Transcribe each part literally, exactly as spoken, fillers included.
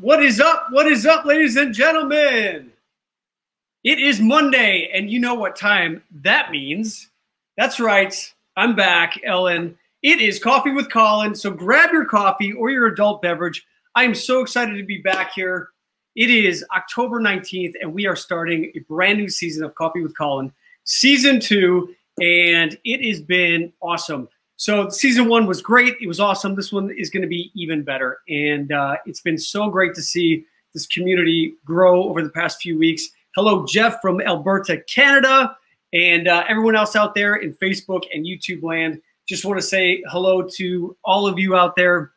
What is up? What is up, ladies and gentlemen? It is Monday, and you know what time that means. That's right. I'm back, Ellen. It is Coffee with Colin, so grab your coffee or your adult beverage. I am so excited to be back here. It is October nineteenth, and we are starting a brand new season of Coffee with Colin, Season two, and it has been awesome. So season one was great. It was awesome. This one is going to be even better. And uh, it's been so great to see this community grow over the past few weeks. Hello, Jeff from Alberta, Canada, and uh, everyone else out there in Facebook and YouTube land. Just want to say hello to all of you out there,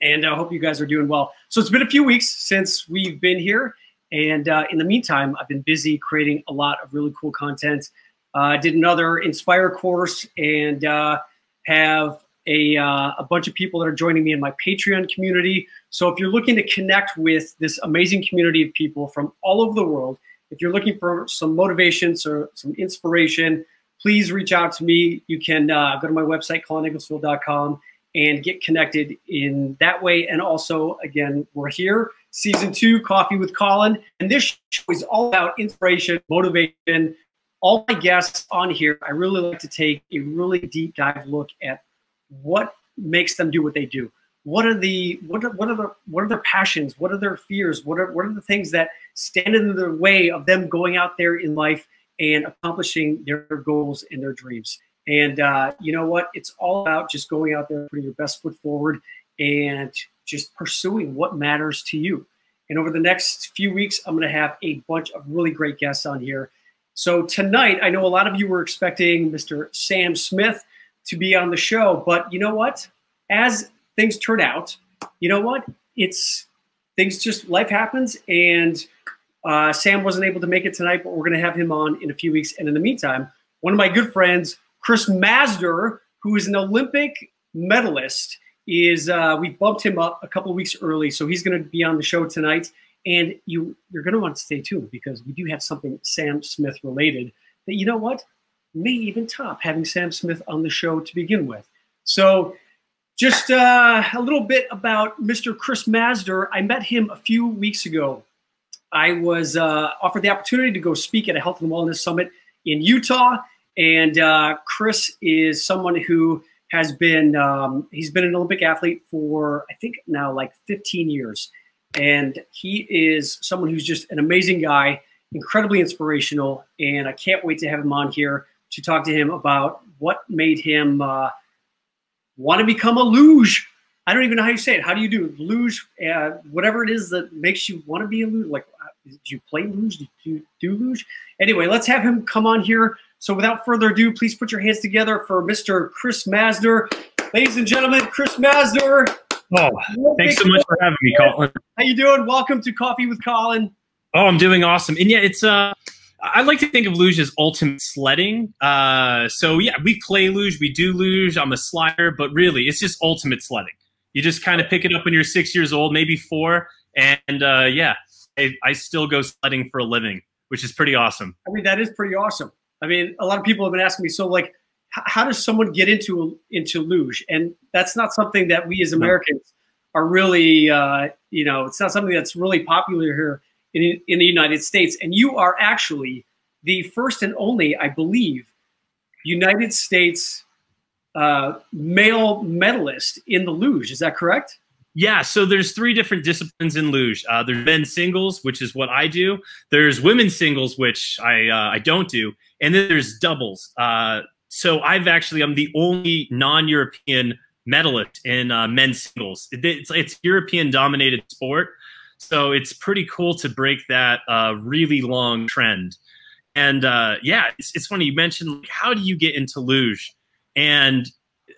and I uh, hope you guys are doing well. So it's been a few weeks since we've been here. And uh, in the meantime, I've been busy creating a lot of really cool content. I uh, did another Inspire course, and uh, have a, uh, a bunch of people that are joining me in my Patreon community. So if you're looking to connect with this amazing community of people from all over the world, if you're looking for some motivation, so some inspiration, please reach out to me. You can uh, go to my website, Colin Egglesfield dot com, and get connected in that way. And also, again, we're here, season two, Coffee with Colin. And this show is all about inspiration, motivation. All my guests on here, I really like to take a really deep dive look at what makes them do what they do. What are the what are, what are the what are their passions? What are their fears? What are what are the things that stand in the way of them going out there in life and accomplishing their goals and their dreams? And uh, you know what? It's all about just going out there, putting your best foot forward, and just pursuing what matters to you. And over the next few weeks, I'm going to have a bunch of really great guests on here. So tonight, I know a lot of you were expecting Mister Sam Smith to be on the show, but you know what? As things turn out, you know what? It's things just, life happens, and uh, Sam wasn't able to make it tonight, but we're going to have him on in a few weeks. And in the meantime, one of my good friends, Chris Mazdzer, who is an Olympic medalist, is uh, we bumped him up a couple of weeks early, so he's going to be on the show tonight. And you, you're going to want to stay tuned, because we do have something Sam Smith related that, you know what, may even top having Sam Smith on the show to begin with. So just uh, a little bit about Mister Chris Mazdzer. I met him a few weeks ago. I was uh, offered the opportunity to go speak at a health and wellness summit in Utah. And uh, Chris is someone who has been, um, he's been an Olympic athlete for, I think now like fifteen years. And he is someone who's just an amazing guy, incredibly inspirational, and I can't wait to have him on here to talk to him about what made him uh, want to become a luge. I don't even know how you say it. How do you do luge? Uh, whatever it is that makes you want to be a luge. Like, did you play luge? Did you do luge? Anyway, let's have him come on here. So without further ado, please put your hands together for Mister Chris Mazdzer. Ladies and gentlemen, Chris Mazdzer. Oh, thanks so much for having me, Colin. How you doing? Welcome to Coffee with Colin. Oh, I'm doing awesome. And yeah, it's uh, I like to think of luge as ultimate sledding. Uh, so yeah, we play luge, we do luge. I'm a slider, but really, it's just ultimate sledding. You just kind of pick it up when you're six years old, maybe four, and uh, yeah, I, I still go sledding for a living, which is pretty awesome. I mean, that is pretty awesome. I mean, a lot of people have been asking me, so like, how does someone get into into luge? And that's not something that we as Americans are really, uh, you know, it's not something that's really popular here in, in the United States. And you are actually the first and only, I believe, United States uh, male medalist in the luge. Is that correct? Yeah, so there's three different disciplines in luge. Uh, there's men's singles, which is what I do. There's women's singles, which I, uh, I don't do. And then there's doubles. Uh, So I've actually, I'm the only non-European medalist in uh, men's singles. It, it's it's European-dominated sport, so it's pretty cool to break that uh, really long trend. And uh, yeah, it's, it's funny, you mentioned, like, how do you get into luge? And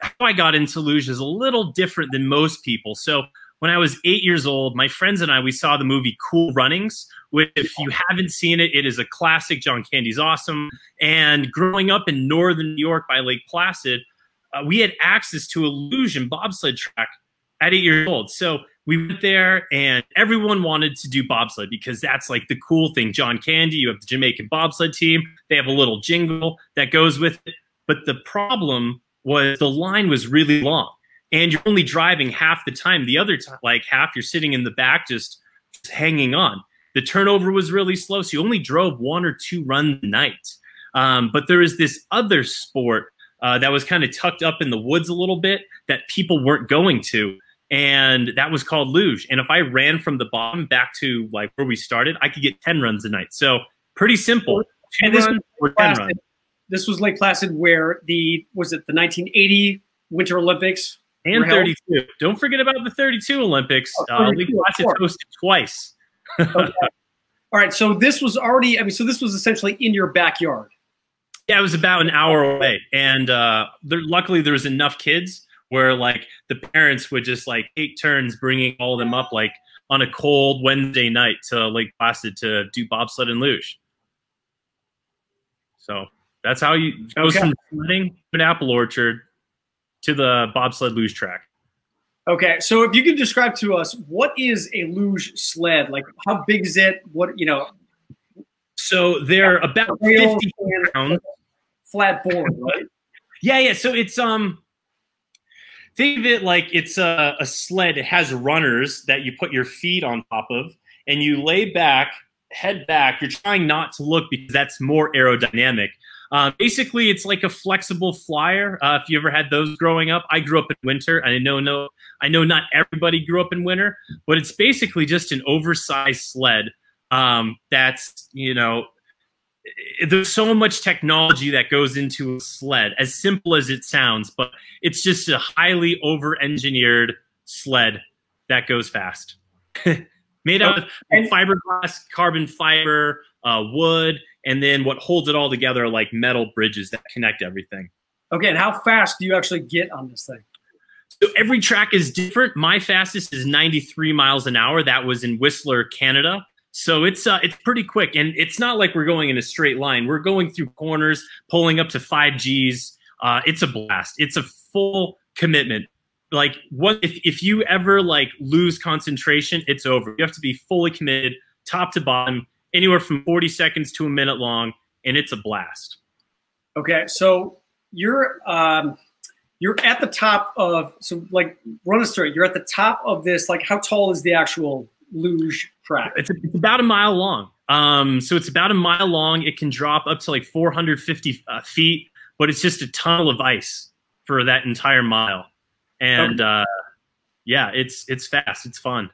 how I got into luge is a little different than most people. So when I was eight years old, my friends and I, we saw the movie Cool Runnings, which, if you haven't seen it, it is a classic. John Candy's awesome. And growing up in Northern New York by Lake Placid, uh, we had access to Illusion bobsled track at eight years old. So we went there, and everyone wanted to do bobsled because that's like the cool thing. John Candy, you have the Jamaican bobsled team. They have a little jingle that goes with it. But the problem was the line was really long, and you're only driving half the time. The other time, like half, you're sitting in the back just hanging on. The turnover was really slow, so you only drove one or two run nights. Um, but there is this other sport uh, that was kind of tucked up in the woods a little bit that people weren't going to, and that was called luge. And if I ran from the bottom back to like where we started, I could get ten runs a night. So pretty simple. Two and this runs or ten runs. This was Lake Placid, where the was it the nineteen eighty Winter Olympics and thirty-two. Held? Don't forget about the thirty-two Olympics. Oh, thirty-two, uh, Lake Placid hosted twice. Okay. All right, so this was already, I mean, so this was essentially in your backyard. Yeah, it was about an hour away. And uh, there, luckily there was enough kids where like the parents would just like take turns bringing all of them up like on a cold Wednesday night to Lake Placid to do bobsled and luge. So that's how you go okay. from sledding to an apple orchard to the bobsled luge track. Okay, so if you could describe to us, what is a luge sled? Like, how big is it? What, you know? So they're about fifty pounds. Flat board, right? Yeah, yeah. So it's, um, think of it like it's a, a sled. It has runners that you put your feet on top of, and you lay back, head back. You're trying not to look because that's more aerodynamic. Uh, basically, it's like a flexible flyer. Uh, if you ever had those growing up, I grew up in winter. I know no, I know not everybody grew up in winter, but it's basically just an oversized sled. Um, that's, you know, there's so much technology that goes into a sled, as simple as it sounds, but it's just a highly over-engineered sled that goes fast. Made out of fiberglass, carbon fiber, uh, wood, and then what holds it all together are like metal bridges that connect everything. Okay, and how fast do you actually get on this thing? So every track is different. My fastest is ninety-three miles an hour. That was in Whistler, Canada. So it's uh, it's pretty quick, and it's not like we're going in a straight line. We're going through corners, pulling up to five Gs. Uh, it's a blast. It's a full commitment. Like what if if you ever like lose concentration, it's over. You have to be fully committed, top to bottom. Anywhere from forty seconds to a minute long, and it's a blast. Okay, so you're um, you're at the top of so like run us through it. You're at the top of this. Like, how tall is the actual luge track? It's, it's about a mile long. Um, so it's about a mile long. It can drop up to like four hundred fifty uh, feet, but it's just a tunnel of ice for that entire mile. And okay. uh, yeah, it's it's fast. It's fun.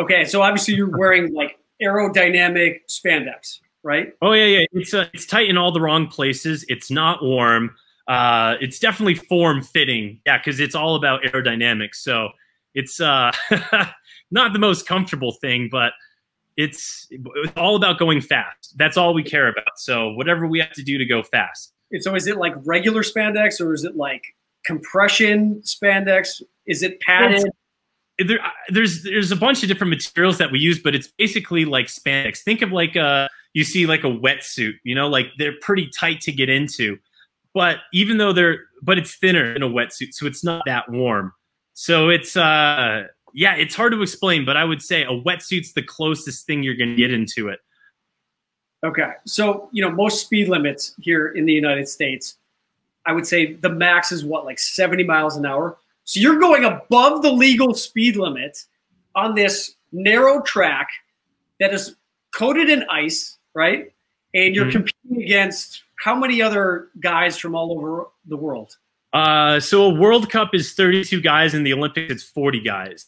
Okay, so obviously you're wearing like aerodynamic spandex, right? Oh yeah, yeah. It's uh, it's tight in all the wrong places. It's not warm. Uh, it's definitely form fitting. Yeah, because it's all about aerodynamics. So it's uh, not the most comfortable thing, but it's it's all about going fast. That's all we care about. So whatever we have to do to go fast. And so is it like regular spandex, or is it like compression spandex? Is it padded? It's There, there's there's a bunch of different materials that we use, but it's basically like spandex. Think of like a, you see like a wetsuit, you know, like they're pretty tight to get into, but even though they're, but it's thinner than a wetsuit, so it's not that warm. So it's, uh, yeah, it's hard to explain, but I would say a wetsuit's the closest thing you're going to get into it. Okay. So, you know, most speed limits here in the United States, I would say the max is what, like seventy miles an hour? So you're going above the legal speed limit on this narrow track that is coated in ice, right? And you're mm-hmm. competing against how many other guys from all over the world? Uh, so a World Cup is thirty-two guys, and the Olympics it's forty guys.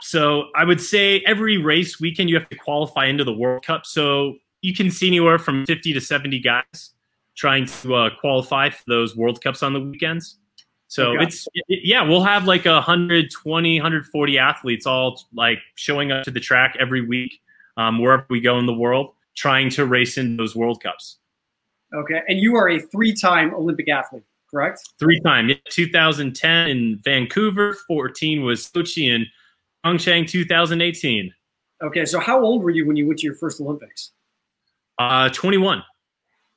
So I would say every race weekend you have to qualify into the World Cup. So you can see anywhere from fifty to seventy guys trying to uh, qualify for those World Cups on the weekends. So okay. it's, yeah, we'll have like one hundred twenty, one hundred forty athletes all like showing up to the track every week, um, wherever we go in the world, trying to race in those World Cups. Okay. And you are a three-time Olympic athlete, correct? Three-time. Yeah. two thousand ten in Vancouver, fourteen was Sochi, and Pyeongchang two thousand eighteen. Okay. So how old were you when you went to your first Olympics? Uh, twenty-one.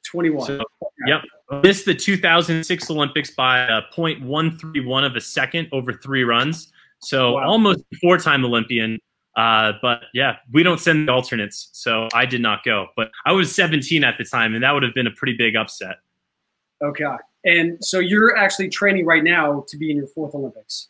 twenty-one. So, yep. Missed the two thousand six Olympics by a point one three one of a second over three runs. So wow. Almost a four-time Olympian. Uh, but, yeah, we don't send the alternates, so I did not go. But I was seventeen at the time, and that would have been a pretty big upset. Okay. And so you're actually training right now to be in your fourth Olympics.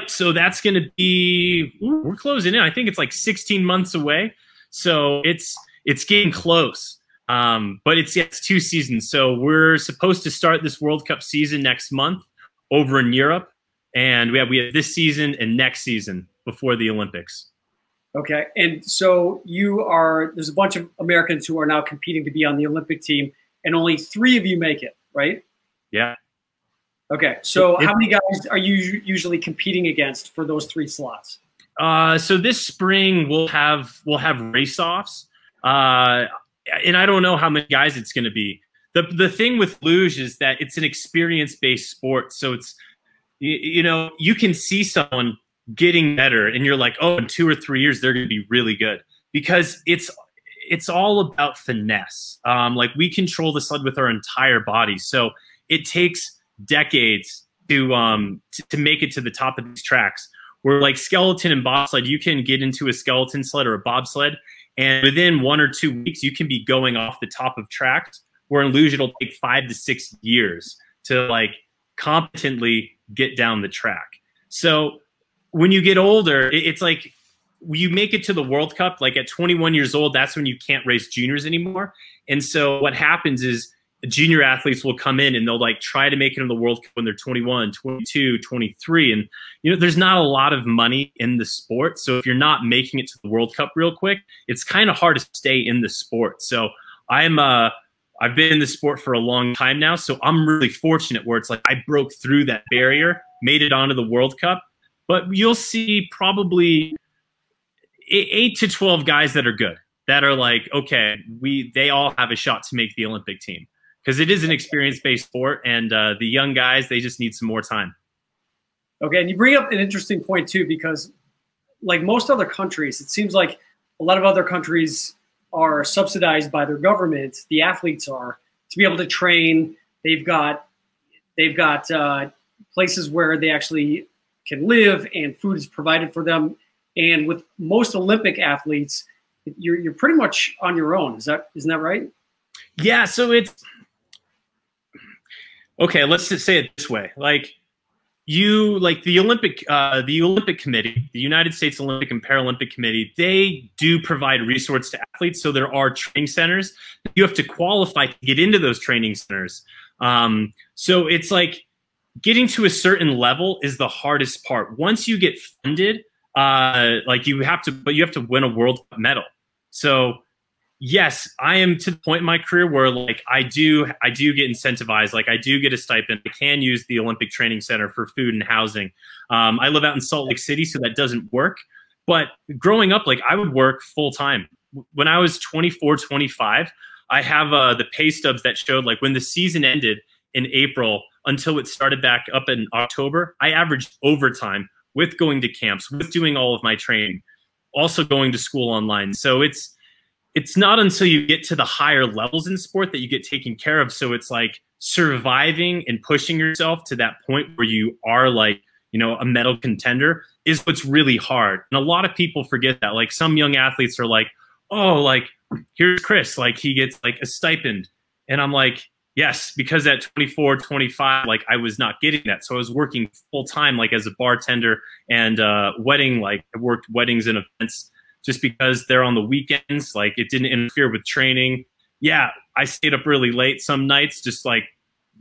Yep. So that's going to be, ooh, we're closing in. I think it's like sixteen months away. So it's, it's getting close. Um, but it's, it's two seasons. So we're supposed to start this World Cup season next month over in Europe. And we have, we have this season and next season before the Olympics. Okay. And so you are, there's a bunch of Americans who are now competing to be on the Olympic team, and only three of you make it, right? Yeah. Okay. So how many guys are you usually competing against for those three slots? Uh, so this spring we'll have, we'll have race offs. Uh, and I don't know how many guys it's going to be. The, the thing with luge is that it's an experience-based sport. So it's, you, you know, you can see someone getting better and you're like, oh, in two or three years, they're going to be really good, because it's, it's all about finesse. Um, like we control the sled with our entire body. So it takes decades to um to, to make it to the top of these tracks. Where like skeleton and bobsled, you can get into a skeleton sled or a bobsled, and within one or two weeks you can be going off the top of tracks. Where in luge, it'll take five to six years to like competently get down the track. So when you get older, it, it's like you make it to the World Cup. Like at twenty-one years old, that's when you can't race juniors anymore. And so what happens is, junior athletes will come in and they'll like try to make it in the World Cup when they're twenty-one, twenty-two, twenty-three. And, you know, there's not a lot of money in the sport. So if you're not making it to the World Cup real quick, it's kind of hard to stay in the sport. So I'm, uh, I've been in the sport for a long time now. So I'm really fortunate where it's like I broke through that barrier, made it onto the World Cup. But you'll see probably eight to twelve guys that are good, that are like, okay, we they all have a shot to make the Olympic team. Because it is an experience-based sport, and uh, the young guys, they just need some more time. Okay, and you bring up an interesting point, too, because like most other countries, it seems like a lot of other countries are subsidized by their government, the athletes are, to be able to train. They've got, they've got uh, places where they actually can live, and food is provided for them. And with most Olympic athletes, you're, you're pretty much on your own. Is that, isn't that right? Yeah, so it's... Okay, let's just say it this way. Like you, like the Olympic, uh, the Olympic Committee, the United States Olympic and Paralympic Committee, they do provide resources to athletes. So there are training centers. You have to qualify to get into those training centers. Um, so it's like getting to a certain level is the hardest part. Once you get funded, uh, like you have to, but you have to win a world medal. So. Yes, I am to the point in my career where like I do I do get incentivized, like I do get a stipend. I can use the Olympic Training Center for food and housing. Um, I live out in Salt Lake City, so that doesn't work. But growing up, like I would work full time. When I was twenty-four, twenty-five, I have uh, the pay stubs that showed like when the season ended in April until it started back up in October, I averaged overtime with going to camps, with doing all of my training, also going to school online. So it's It's not until you get to the higher levels in sport that you get taken care of. So it's like surviving and pushing yourself to that point where you are like, you know, a medal contender is what's really hard. And a lot of people forget that. Like some young athletes are like, oh, like here's Chris, like he gets like a stipend. And I'm like, yes, because at twenty-four, twenty-five, like I was not getting that. So I was working full time, like as a bartender and uh wedding, like I worked weddings and events. Just because they're on the weekends, like it didn't interfere with training. Yeah, I stayed up really late some nights, just like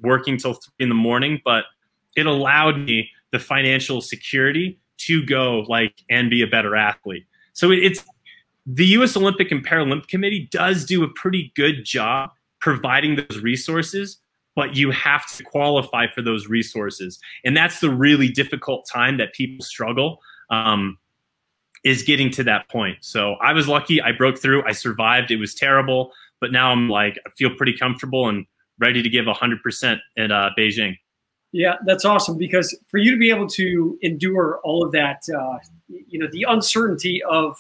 working till three in the morning, but it allowed me the financial security to go like and be a better athlete. So it's the U S Olympic and Paralympic Committee does do a pretty good job providing those resources, but you have to qualify for those resources. And that's the really difficult time that people struggle. Um, is getting to that point. So I was lucky, I broke through, I survived, it was terrible, but now I'm like, I feel pretty comfortable and ready to give one hundred percent at uh, Beijing. Yeah, that's awesome, because for you to be able to endure all of that, uh, you know, the uncertainty of,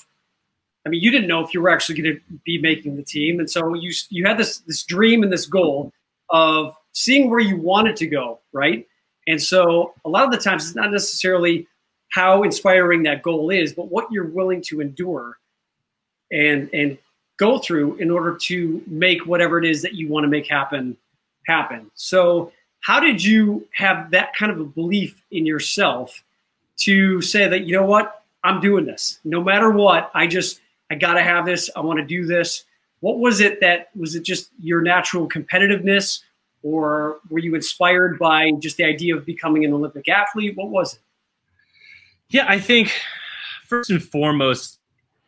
I mean, you didn't know if you were actually gonna be making the team. And so you, you had this, this dream and this goal of seeing where you wanted to go, right? And so a lot of the times it's not necessarily how inspiring that goal is, but what you're willing to endure and and go through in order to make whatever it is that you want to make happen, happen. So how did you have that kind of a belief in yourself to say that, you know what, I'm doing this. No matter what, I just, I gotta have this, I wanna do this. What was it that, was it just your natural competitiveness, or were you inspired by just the idea of becoming an Olympic athlete? What was it? Yeah, I think first and foremost,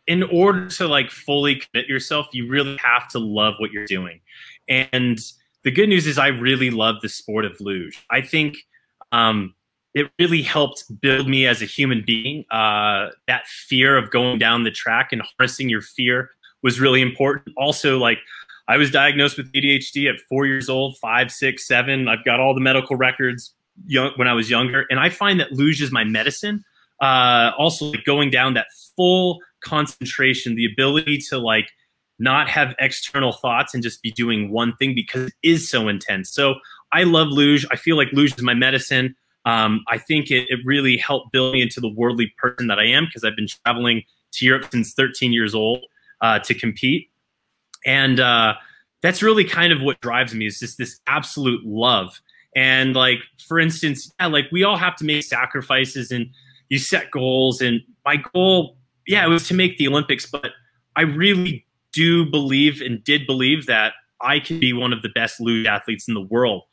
in order to like fully commit yourself, you really have to love what you're doing. And the good news is I really love the sport of luge. I think um, it really helped build me as a human being. Uh, that fear of going down the track and harnessing your fear was really important. Also, like, I was diagnosed with A D H D at four years old, five, six, seven. I've got all the medical records young, when I was younger. And I find that luge is my medicine. Uh, also, like, going down that full concentration, the ability to like not have external thoughts and just be doing one thing because it is so intense. So I love luge. I feel like luge is my medicine. Um, I think it, it really helped build me into the worldly person that I am, because I've been traveling to Europe since thirteen years old uh, to compete. And uh, that's really kind of what drives me, is just this absolute love. And like, for instance, yeah, like we all have to make sacrifices and you set goals. And my goal, yeah, it was to make the Olympics, but I really do believe and did believe that I could be one of the best luge athletes in the world.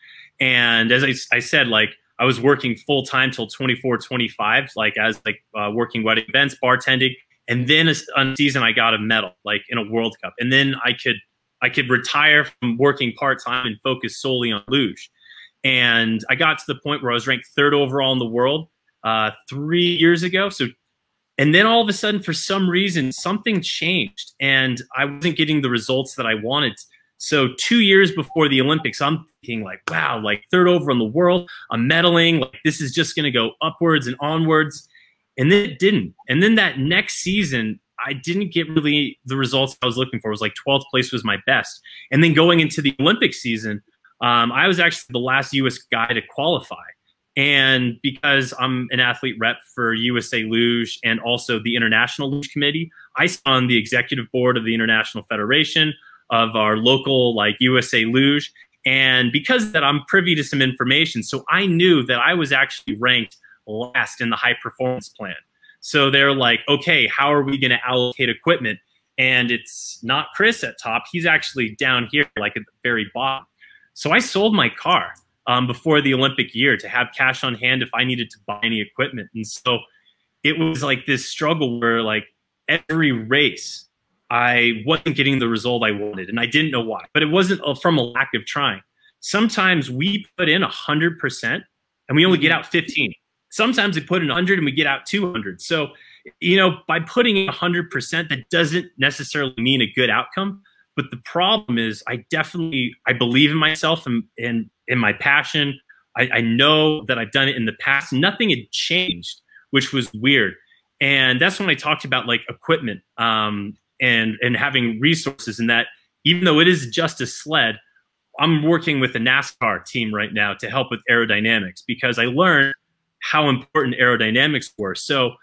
And as I, I said, like I was working full time till twenty-four, twenty-five, like as like uh, working wedding events, bartending. And then on season, I got a medal, like in a World Cup. And then I could I could retire from working part-time and focus solely on luge. And I got to the point where I was ranked third overall in the world uh, three years ago. So, and then all of a sudden, for some reason, something changed. And I wasn't getting the results that I wanted. So two years before the Olympics, I'm thinking like, wow, like third over in the world, I'm medaling. Like, this is just going to go upwards and onwards. And then it didn't. And then that next season, I didn't get really the results I was looking for. It was like twelfth place was my best. And then going into the Olympic season, um, I was actually the last U S guy to qualify. And because I'm an athlete rep for U S A Luge and also the International Luge Committee, I sit on the executive board of the International Federation of our local like U S A Luge. And because of that, I'm privy to some information. So I knew that I was actually ranked last in the high performance plan. So they're like, okay, how are we going to allocate equipment? And it's not Chris at top. He's actually down here, like at the very bottom. So I sold my car um, before the Olympic year to have cash on hand if I needed to buy any equipment. And so it was like this struggle where like every race, I wasn't getting the result I wanted. And I didn't know why, but it wasn't from a lack of trying. Sometimes we put in one hundred percent and we only get out fifteen. Sometimes we put in one hundred and we get out two hundred. So, you know, by putting in one hundred percent, that doesn't necessarily mean a good outcome. But the problem is I definitely, I believe in myself and in, in my passion. I, I know that I've done it in the past. Nothing had changed, which was weird. And that's when I talked about like equipment um, and, and having resources, and that even though it is just a sled, I'm working with a NASCAR team right now to help with aerodynamics, because I learned how important aerodynamics were. So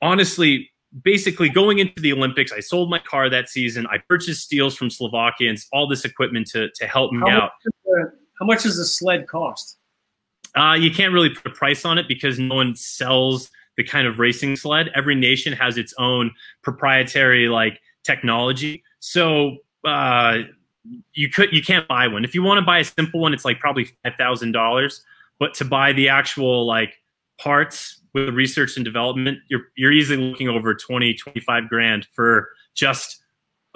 honestly, basically going into the Olympics, I sold my car that season. I purchased steels from Slovakia and all this equipment to, to help me out. How much does a sled cost? Uh, you can't really put a price on it because no one sells the kind of racing sled. Every nation has its own proprietary like technology. So uh, you could you can't buy one. If you want to buy a simple one, it's like probably five thousand dollars. But to buy the actual like parts with research and development, you're you're easily looking over twenty, twenty-five grand for just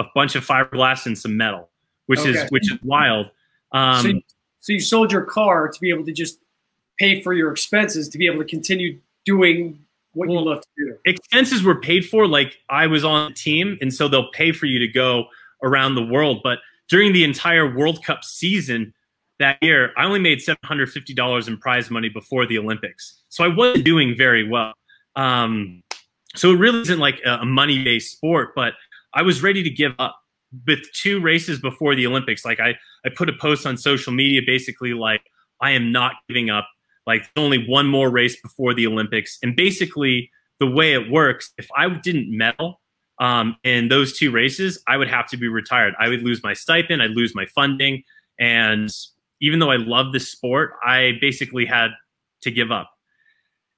a bunch of fiberglass and some metal, which okay. is which is wild. Um, so, so you sold your car to be able to just pay for your expenses to be able to continue doing what well, you love to do. Expenses were paid for. Like I was on the team, and so they'll pay for you to go around the world. But during the entire World Cup season that year, I only made seven hundred fifty dollars in prize money before the Olympics. So I wasn't doing very well. Um, so it really isn't like a money-based sport, but I was ready to give up with two races before the Olympics. Like I, I put a post on social media, basically like, I am not giving up. Like only one more race before the Olympics. And basically the way it works, if I didn't medal um, in those two races, I would have to be retired. I would lose my stipend. I'd lose my funding. And even though I love this sport, I basically had to give up.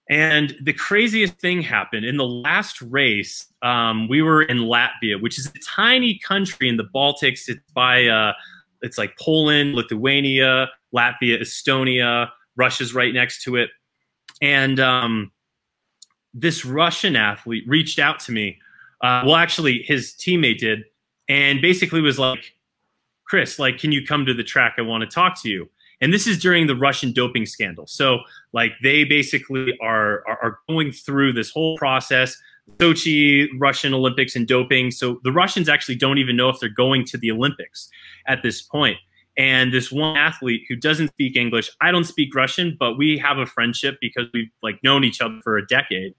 And the craziest thing happened. In the last race, um, we were in Latvia, which is a tiny country in the Baltics. It's by, uh, it's like Poland, Lithuania, Latvia, Estonia. Russia's right next to it. And um, this Russian athlete reached out to me. Uh, well, actually, his teammate did. And basically was like, Chris, like, can you come to the track? I want to talk to you. And this is during the Russian doping scandal. So like they basically are, are, are going through this whole process, Sochi, Russian Olympics and doping. So the Russians actually don't even know if they're going to the Olympics at this point. And this one athlete who doesn't speak English, I don't speak Russian, but we have a friendship because we've like known each other for a decade.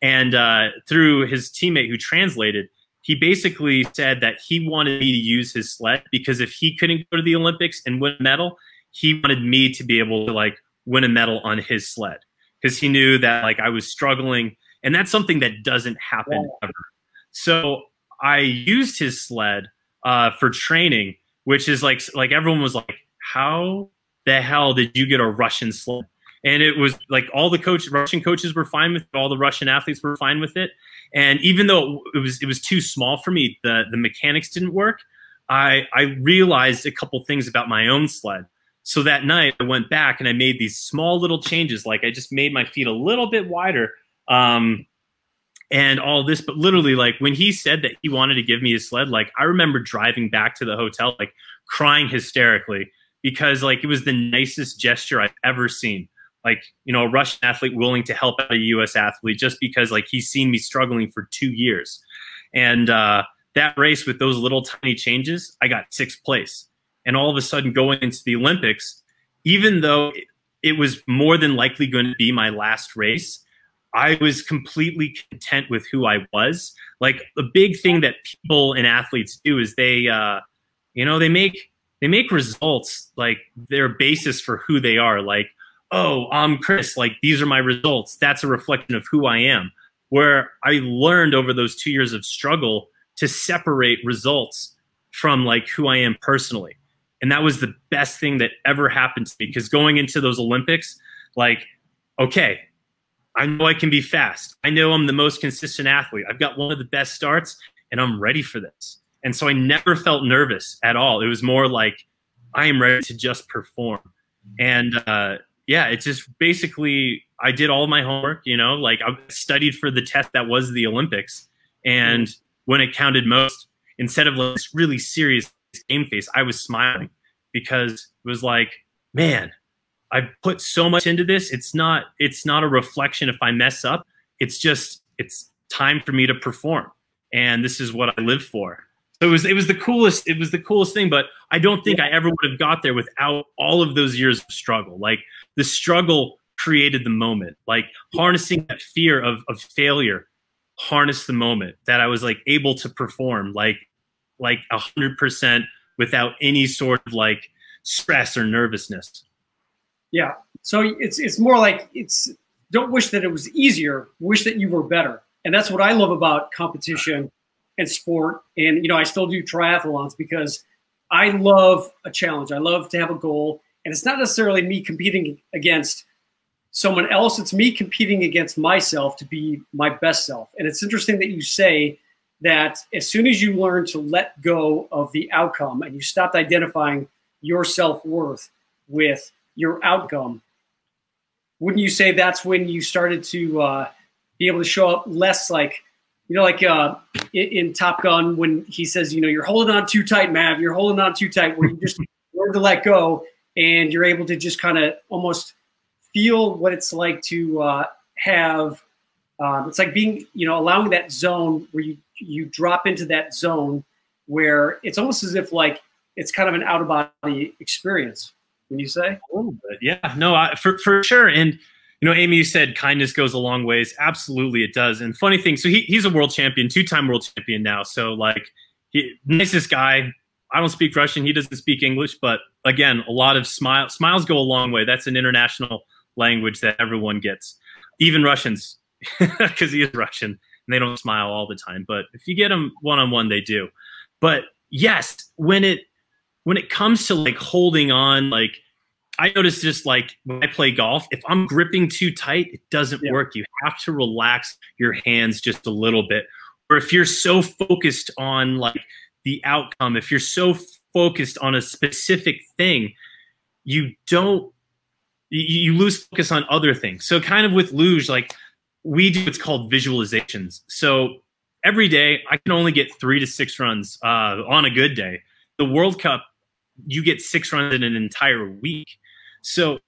And uh, through his teammate who translated, he basically said that he wanted me to use his sled because if he couldn't go to the Olympics and win a medal, he wanted me to be able to like win a medal on his sled because he knew that like I was struggling, and that's something that doesn't happen yeah. ever. So I used his sled uh, for training, which is like like everyone was like, "How the hell did you get a Russian sled?" And it was like all the coach Russian coaches were fine with it, all the Russian athletes were fine with it. And even though it was it was too small for me, the, the mechanics didn't work, I, I realized a couple things about my own sled. So that night I went back and I made these small little changes. Like I just made my feet a little bit wider um, and all this. But literally like when he said that he wanted to give me his sled, like I remember driving back to the hotel, like crying hysterically because like it was the nicest gesture I've ever seen. Like, you know, a Russian athlete willing to help out a U S athlete just because, like, he's seen me struggling for two years. And uh, that race with those little tiny changes, I got sixth place. And all of a sudden going into the Olympics, even though it was more than likely going to be my last race, I was completely content with who I was. Like, the big thing that people and athletes do is they, uh, you know, they make, they make results, like, their basis for who they are. Like, oh, I'm Chris, like these are my results. That's a reflection of who I am. Where I learned over those two years of struggle to separate results from like who I am personally. And that was the best thing that ever happened to me because going into those Olympics, like, okay, I know I can be fast. I know I'm the most consistent athlete. I've got one of the best starts and I'm ready for this. And so I never felt nervous at all. It was more like, I am ready to just perform. And, uh, yeah, it's just basically I did all my homework, you know, like I studied for the test that was the Olympics. And when it counted most, instead of like this really serious game face, I was smiling because it was like, man, I've put so much into this. It's not it's not a reflection if I mess up. It's just it's time for me to perform. And this is what I live for. So it was it was the coolest. It was the coolest thing. But I don't think I ever would have got there without all of those years of struggle. Like the struggle created the moment, like harnessing that fear of, of failure, harnessed the moment that I was like able to perform like like a hundred percent without any sort of like stress or nervousness. Yeah. So it's it's more like it's don't wish that it was easier. Wish that you were better. And that's what I love about competition and sport. And, you know, I still do triathlons because I love a challenge. I love to have a goal. And it's not necessarily me competing against someone else. It's me competing against myself to be my best self. And it's interesting that you say that as soon as you learn to let go of the outcome and you stopped identifying your self-worth with your outcome, wouldn't you say that's when you started to uh, be able to show up less like, you know, like uh, in, in Top Gun when he says, you know, you're holding on too tight, Mav, you're holding on too tight, where you just learn to let go and you're able to just kind of almost feel what it's like to uh, have, uh, it's like being, you know, allowing that zone where you, you drop into that zone where it's almost as if like it's kind of an out-of-body experience, wouldn't you say? A little bit, yeah. No, I, for, for sure. And you know, Amy, you said kindness goes a long ways. Absolutely, it does. And funny thing, so he, he's a world champion, two-time world champion now. So, like, he, nicest guy. I don't speak Russian. He doesn't speak English. But, again, a lot of smile, smiles go a long way. That's an international language that everyone gets, even Russians, because he is Russian. And they don't smile all the time. But if you get them one-on-one, they do. But, yes, when it when it comes to, like, holding on, like, I notice just like when I play golf, if I'm gripping too tight, it doesn't yeah. work. You have to relax your hands just a little bit. Or if you're so focused on like the outcome, if you're so focused on a specific thing, you don't, you, you lose focus on other things. So kind of with luge, like we do what's called visualizations. So every day I can only get three to six runs uh, on a good day. The World Cup, you get six runs in an entire week. So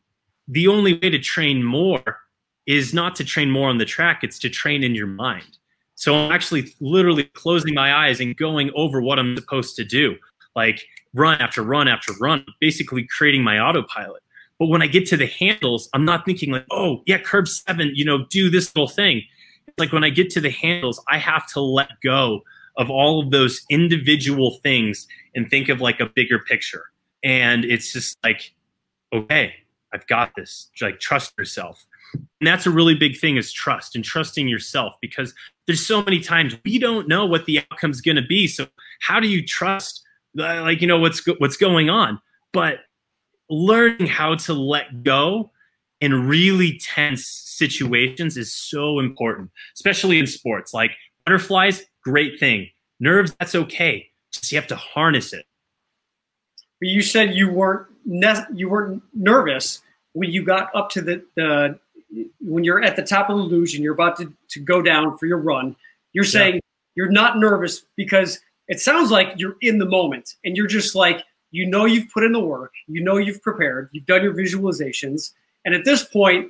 the only way to train more is not to train more on the track, it's to train in your mind. So I'm actually literally closing my eyes and going over what I'm supposed to do, like run after run after run, basically creating my autopilot. But when I get to the handles, I'm not thinking like, oh yeah, curb seven, you know, do this little thing. It's like when I get to the handles, I have to let go of all of those individual things and think of like a bigger picture. And it's just like, okay, I've got this, like trust yourself. And that's a really big thing, is trust and trusting yourself, because there's so many times we don't know what the outcome's going to be. So how do you trust like, you know, what's, go what's going on, but learning how to let go in really tense situations is so important, especially in sports. Like butterflies, great thing. Nerves, that's okay. Just you have to harness it. But you said you weren't, you weren't nervous when you got up to the, the when you're at the top of the luge and you're about to, to go down for your run, you're saying yeah. you're not nervous because it sounds like you're in the moment and you're just like, you know, you've put in the work, you know, you've prepared, you've done your visualizations. And at this point,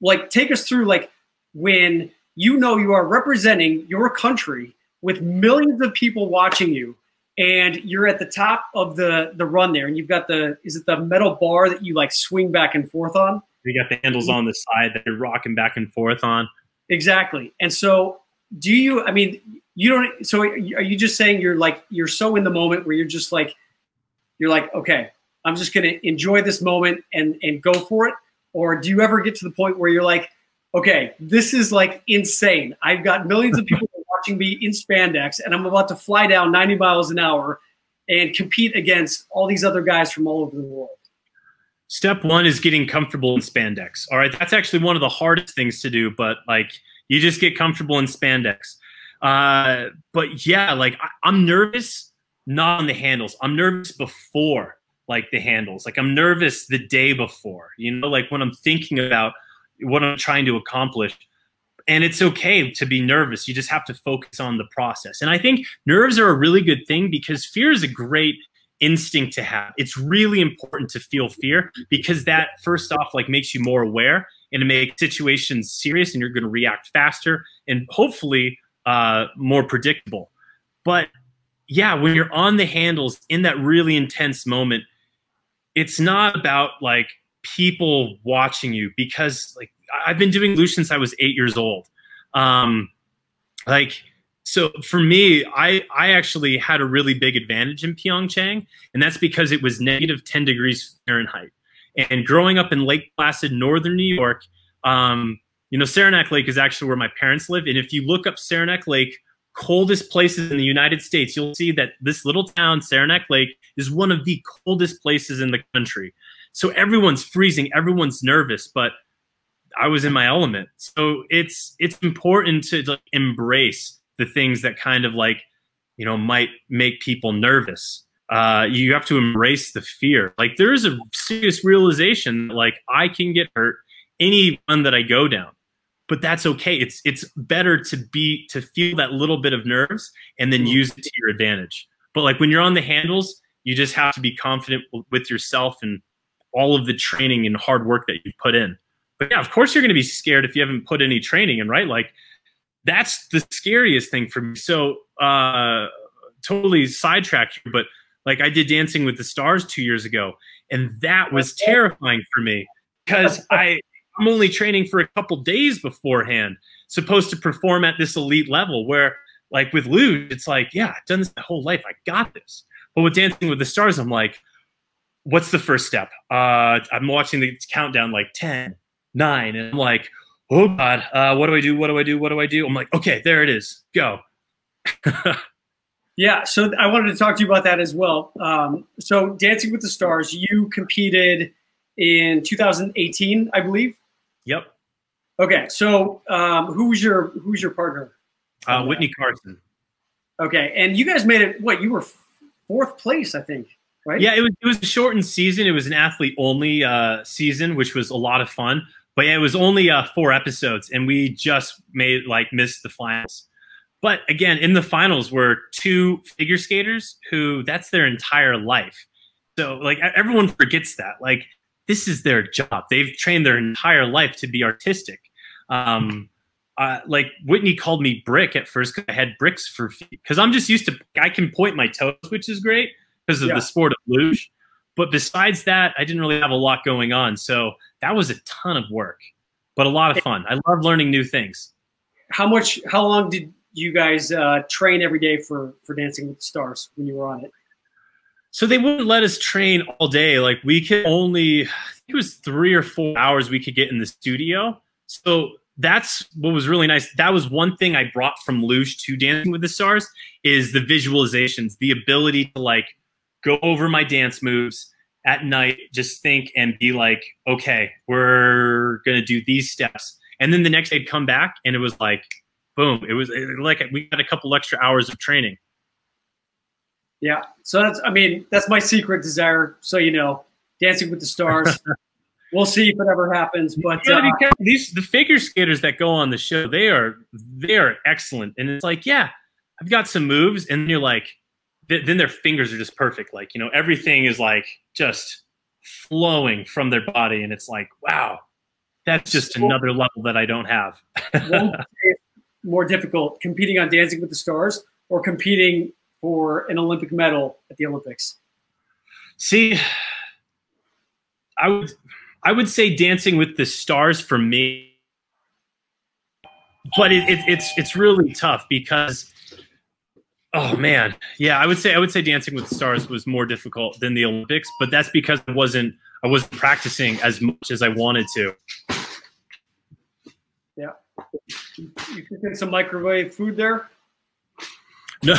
like take us through like when you know you are representing your country with millions of people watching you and you're at the top of the, the run there and you've got the, is it the metal bar that you like swing back and forth on? You got the handles on the side that you're rocking back and forth on. Exactly. And so do you, I mean, you don't, so are you just saying you're like, you're so in the moment where you're just like, you're like, okay, I'm just going to enjoy this moment and, and go for it? Or do you ever get to the point where you're like, okay, this is like insane. I've got millions of people watching me in spandex and I'm about to fly down ninety miles an hour and compete against all these other guys from all over the world. Step one is getting comfortable in spandex. All right. That's actually one of the hardest things to do, but like you just get comfortable in spandex. Uh, but yeah, like I, I'm nervous, not on the handles. I'm nervous before like the handles. Like I'm nervous the day before, you know, like when I'm thinking about what I'm trying to accomplish. And it's okay to be nervous. You just have to focus on the process. And I think nerves are a really good thing because fear is a great instinct to have. It's really important to feel fear because that first off like makes you more aware and it makes situations serious and you're going to react faster and hopefully uh, more predictable. But yeah, when you're on the handles in that really intense moment, it's not about like people watching you because like I've been doing luge since I was eight years old. Um, like So for me, I, I actually had a really big advantage in Pyeongchang, and that's because it was negative ten degrees Fahrenheit. And growing up in Lake Placid, Northern New York, um, you know, Saranac Lake is actually where my parents live. And if you look up Saranac Lake, coldest places in the United States, you'll see that this little town, Saranac Lake, is one of the coldest places in the country. So everyone's freezing, everyone's nervous, but I was in my element. So it's, it's important to like, embrace the things that kind of like, you know, might make people nervous. Uh, you have to embrace the fear. Like there is a serious realization that like I can get hurt any run that I go down, but that's okay. It's, it's better to be, to feel that little bit of nerves and then use it to your advantage. But like when you're on the handles, you just have to be confident with yourself and all of the training and hard work that you've put in. But yeah, of course you're going to be scared if you haven't put any training in, right? Like, that's the scariest thing for me. So uh, totally sidetracked, but like I did Dancing with the Stars two years ago, and that was terrifying for me because I, I'm only training for a couple days beforehand, supposed to perform at this elite level where like with luge, it's like, yeah, I've done this my whole life. I got this. But with Dancing with the Stars, I'm like, what's the first step? Uh, I'm watching the countdown like ten, nine, and I'm like, oh God, uh, what do I do? What do I do? What do I do? I'm like, okay, there it is. Go. Yeah. So I wanted to talk to you about that as well. Um, so Dancing with the Stars, you competed in two thousand eighteen, I believe. Yep. Okay, so um, who's your who's your partner? Uh, Whitney Carson. Okay, and you guys made it. What, you were fourth place, I think, right? Yeah, it was it was a shortened season. It was an athlete only uh, season, which was a lot of fun. But yeah, it was only uh, four episodes, and we just made like missed the finals. But again, in the finals were two figure skaters who that's their entire life. So like everyone forgets that. Like this is their job. They've trained their entire life to be artistic. Um, uh, like Whitney called me Brick at first because I had bricks for feet. Because I'm just used to I can point my toes, which is great because of yeah. the sport of luge. But besides that, I didn't really have a lot going on. So that was a ton of work, but a lot of fun. I love learning new things. How much? How long did you guys uh, train every day for for Dancing with the Stars when you were on it? So they wouldn't let us train all day. Like we could only, I think it was three or four hours we could get in the studio. So that's what was really nice. That was one thing I brought from luge to Dancing with the Stars is the visualizations, the ability to like go over my dance moves at night, just think and be like, okay, we're going to do these steps. And then the next day I'd come back and it was like, boom. It was like we got a couple extra hours of training. Yeah, so that's, I mean, that's my secret desire, so you know, Dancing with the Stars. We'll see if it ever happens. But yeah, uh, these the figure skaters that go on the show, they are they are excellent. And it's like, yeah, I've got some moves, and you're like, th then their fingers are just perfect. Like, you know, everything is like just flowing from their body, and it's like, wow, that's just so, another level that I don't have. More difficult, competing on Dancing with the Stars or competing for an Olympic medal at the Olympics? See, I would I would say Dancing with the Stars for me, but it, it, it's it's really tough because, oh man, yeah, I would say I would say Dancing with the Stars was more difficult than the Olympics, but that's because I wasn't I wasn't practicing as much as I wanted to. Yeah, you cooking some microwave food there? No,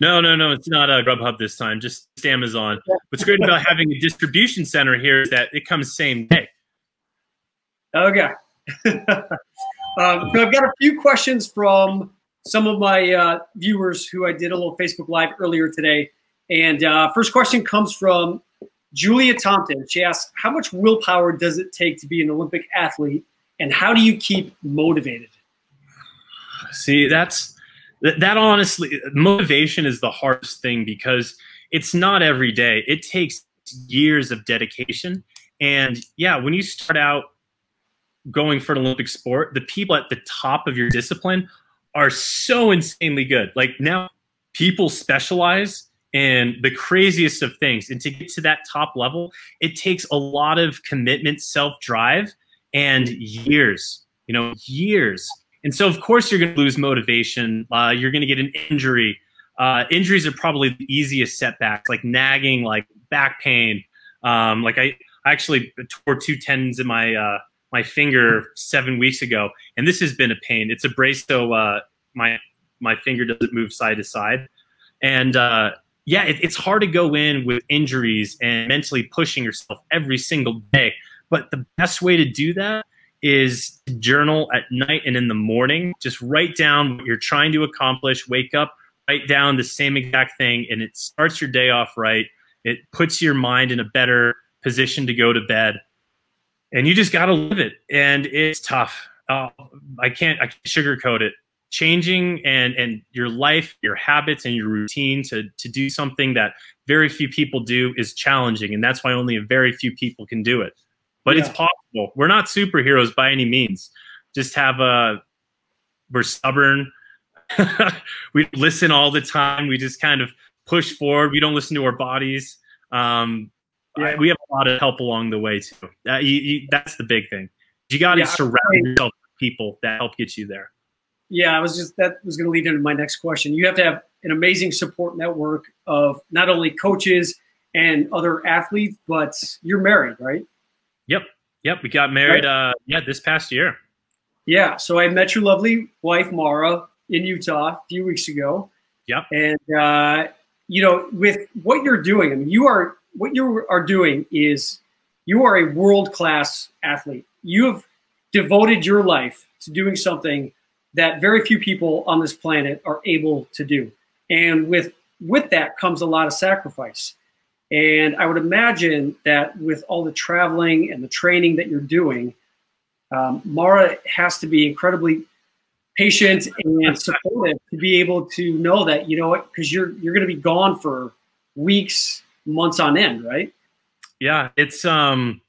no, no, no. It's not uh, Grubhub this time. Just Amazon. What's great about having a distribution center here is that it comes same day. Okay. um, so I've got a few questions from some of my uh, viewers who I did a little Facebook Live earlier today. And uh, first question comes from Julia Thompson. She asks, how much willpower does it take to be an Olympic athlete? And how do you keep motivated? See, that's... That honestly, motivation is the hardest thing because it's not every day. It takes years of dedication. And yeah, when you start out going for an Olympic sport, the people at the top of your discipline are so insanely good. Like now people specialize in the craziest of things. And to get to that top level, it takes a lot of commitment, self-drive, and years, you know, years. And so, of course, you're going to lose motivation. Uh, you're going to get an injury. Uh, injuries are probably the easiest setbacks, like nagging, like back pain. Um, like I, I actually tore two tendons in my uh, my finger seven weeks ago, and this has been a pain. It's a brace, so uh, my my finger doesn't move side to side. And uh, yeah, it, it's hard to go in with injuries and mentally pushing yourself every single day. But the best way to do that is to journal at night and in the morning. Just write down what you're trying to accomplish. Wake up, write down the same exact thing, and it starts your day off right. It puts your mind in a better position to go to bed, and you just got to live it. And it's tough. Uh, I can't I can't sugarcoat it. Changing and and your life, your habits, and your routine to to do something that very few people do is challenging, and that's why only a very few people can do it. But yeah, it's possible. We're not superheroes by any means. Just have a, we're stubborn. We listen all the time. We just kind of push forward. We don't listen to our bodies. Um, yeah. I, we have a lot of help along the way too. Uh, you, you, that's the big thing. You got to yeah, surround yourself with people that help get you there. Yeah, I was just, that was going to lead into my next question. You have to have an amazing support network of not only coaches and other athletes, but you're married, right? Yep. Yep. We got married. Right. Uh, yeah. This past year. Yeah. So I met your lovely wife, Mara, in Utah a few weeks ago. Yep. And, uh, you know, with what you're doing, I mean, you are, what you are doing is You are a world-class athlete. You have devoted your life to doing something that very few people on this planet are able to do. And with, with that comes a lot of sacrifice. And I would imagine that with all the traveling and the training that you're doing, um, Mara has to be incredibly patient and supportive to be able to know that, you know what, because you're, you're going to be gone for weeks, months on end, right? Yeah, it's um.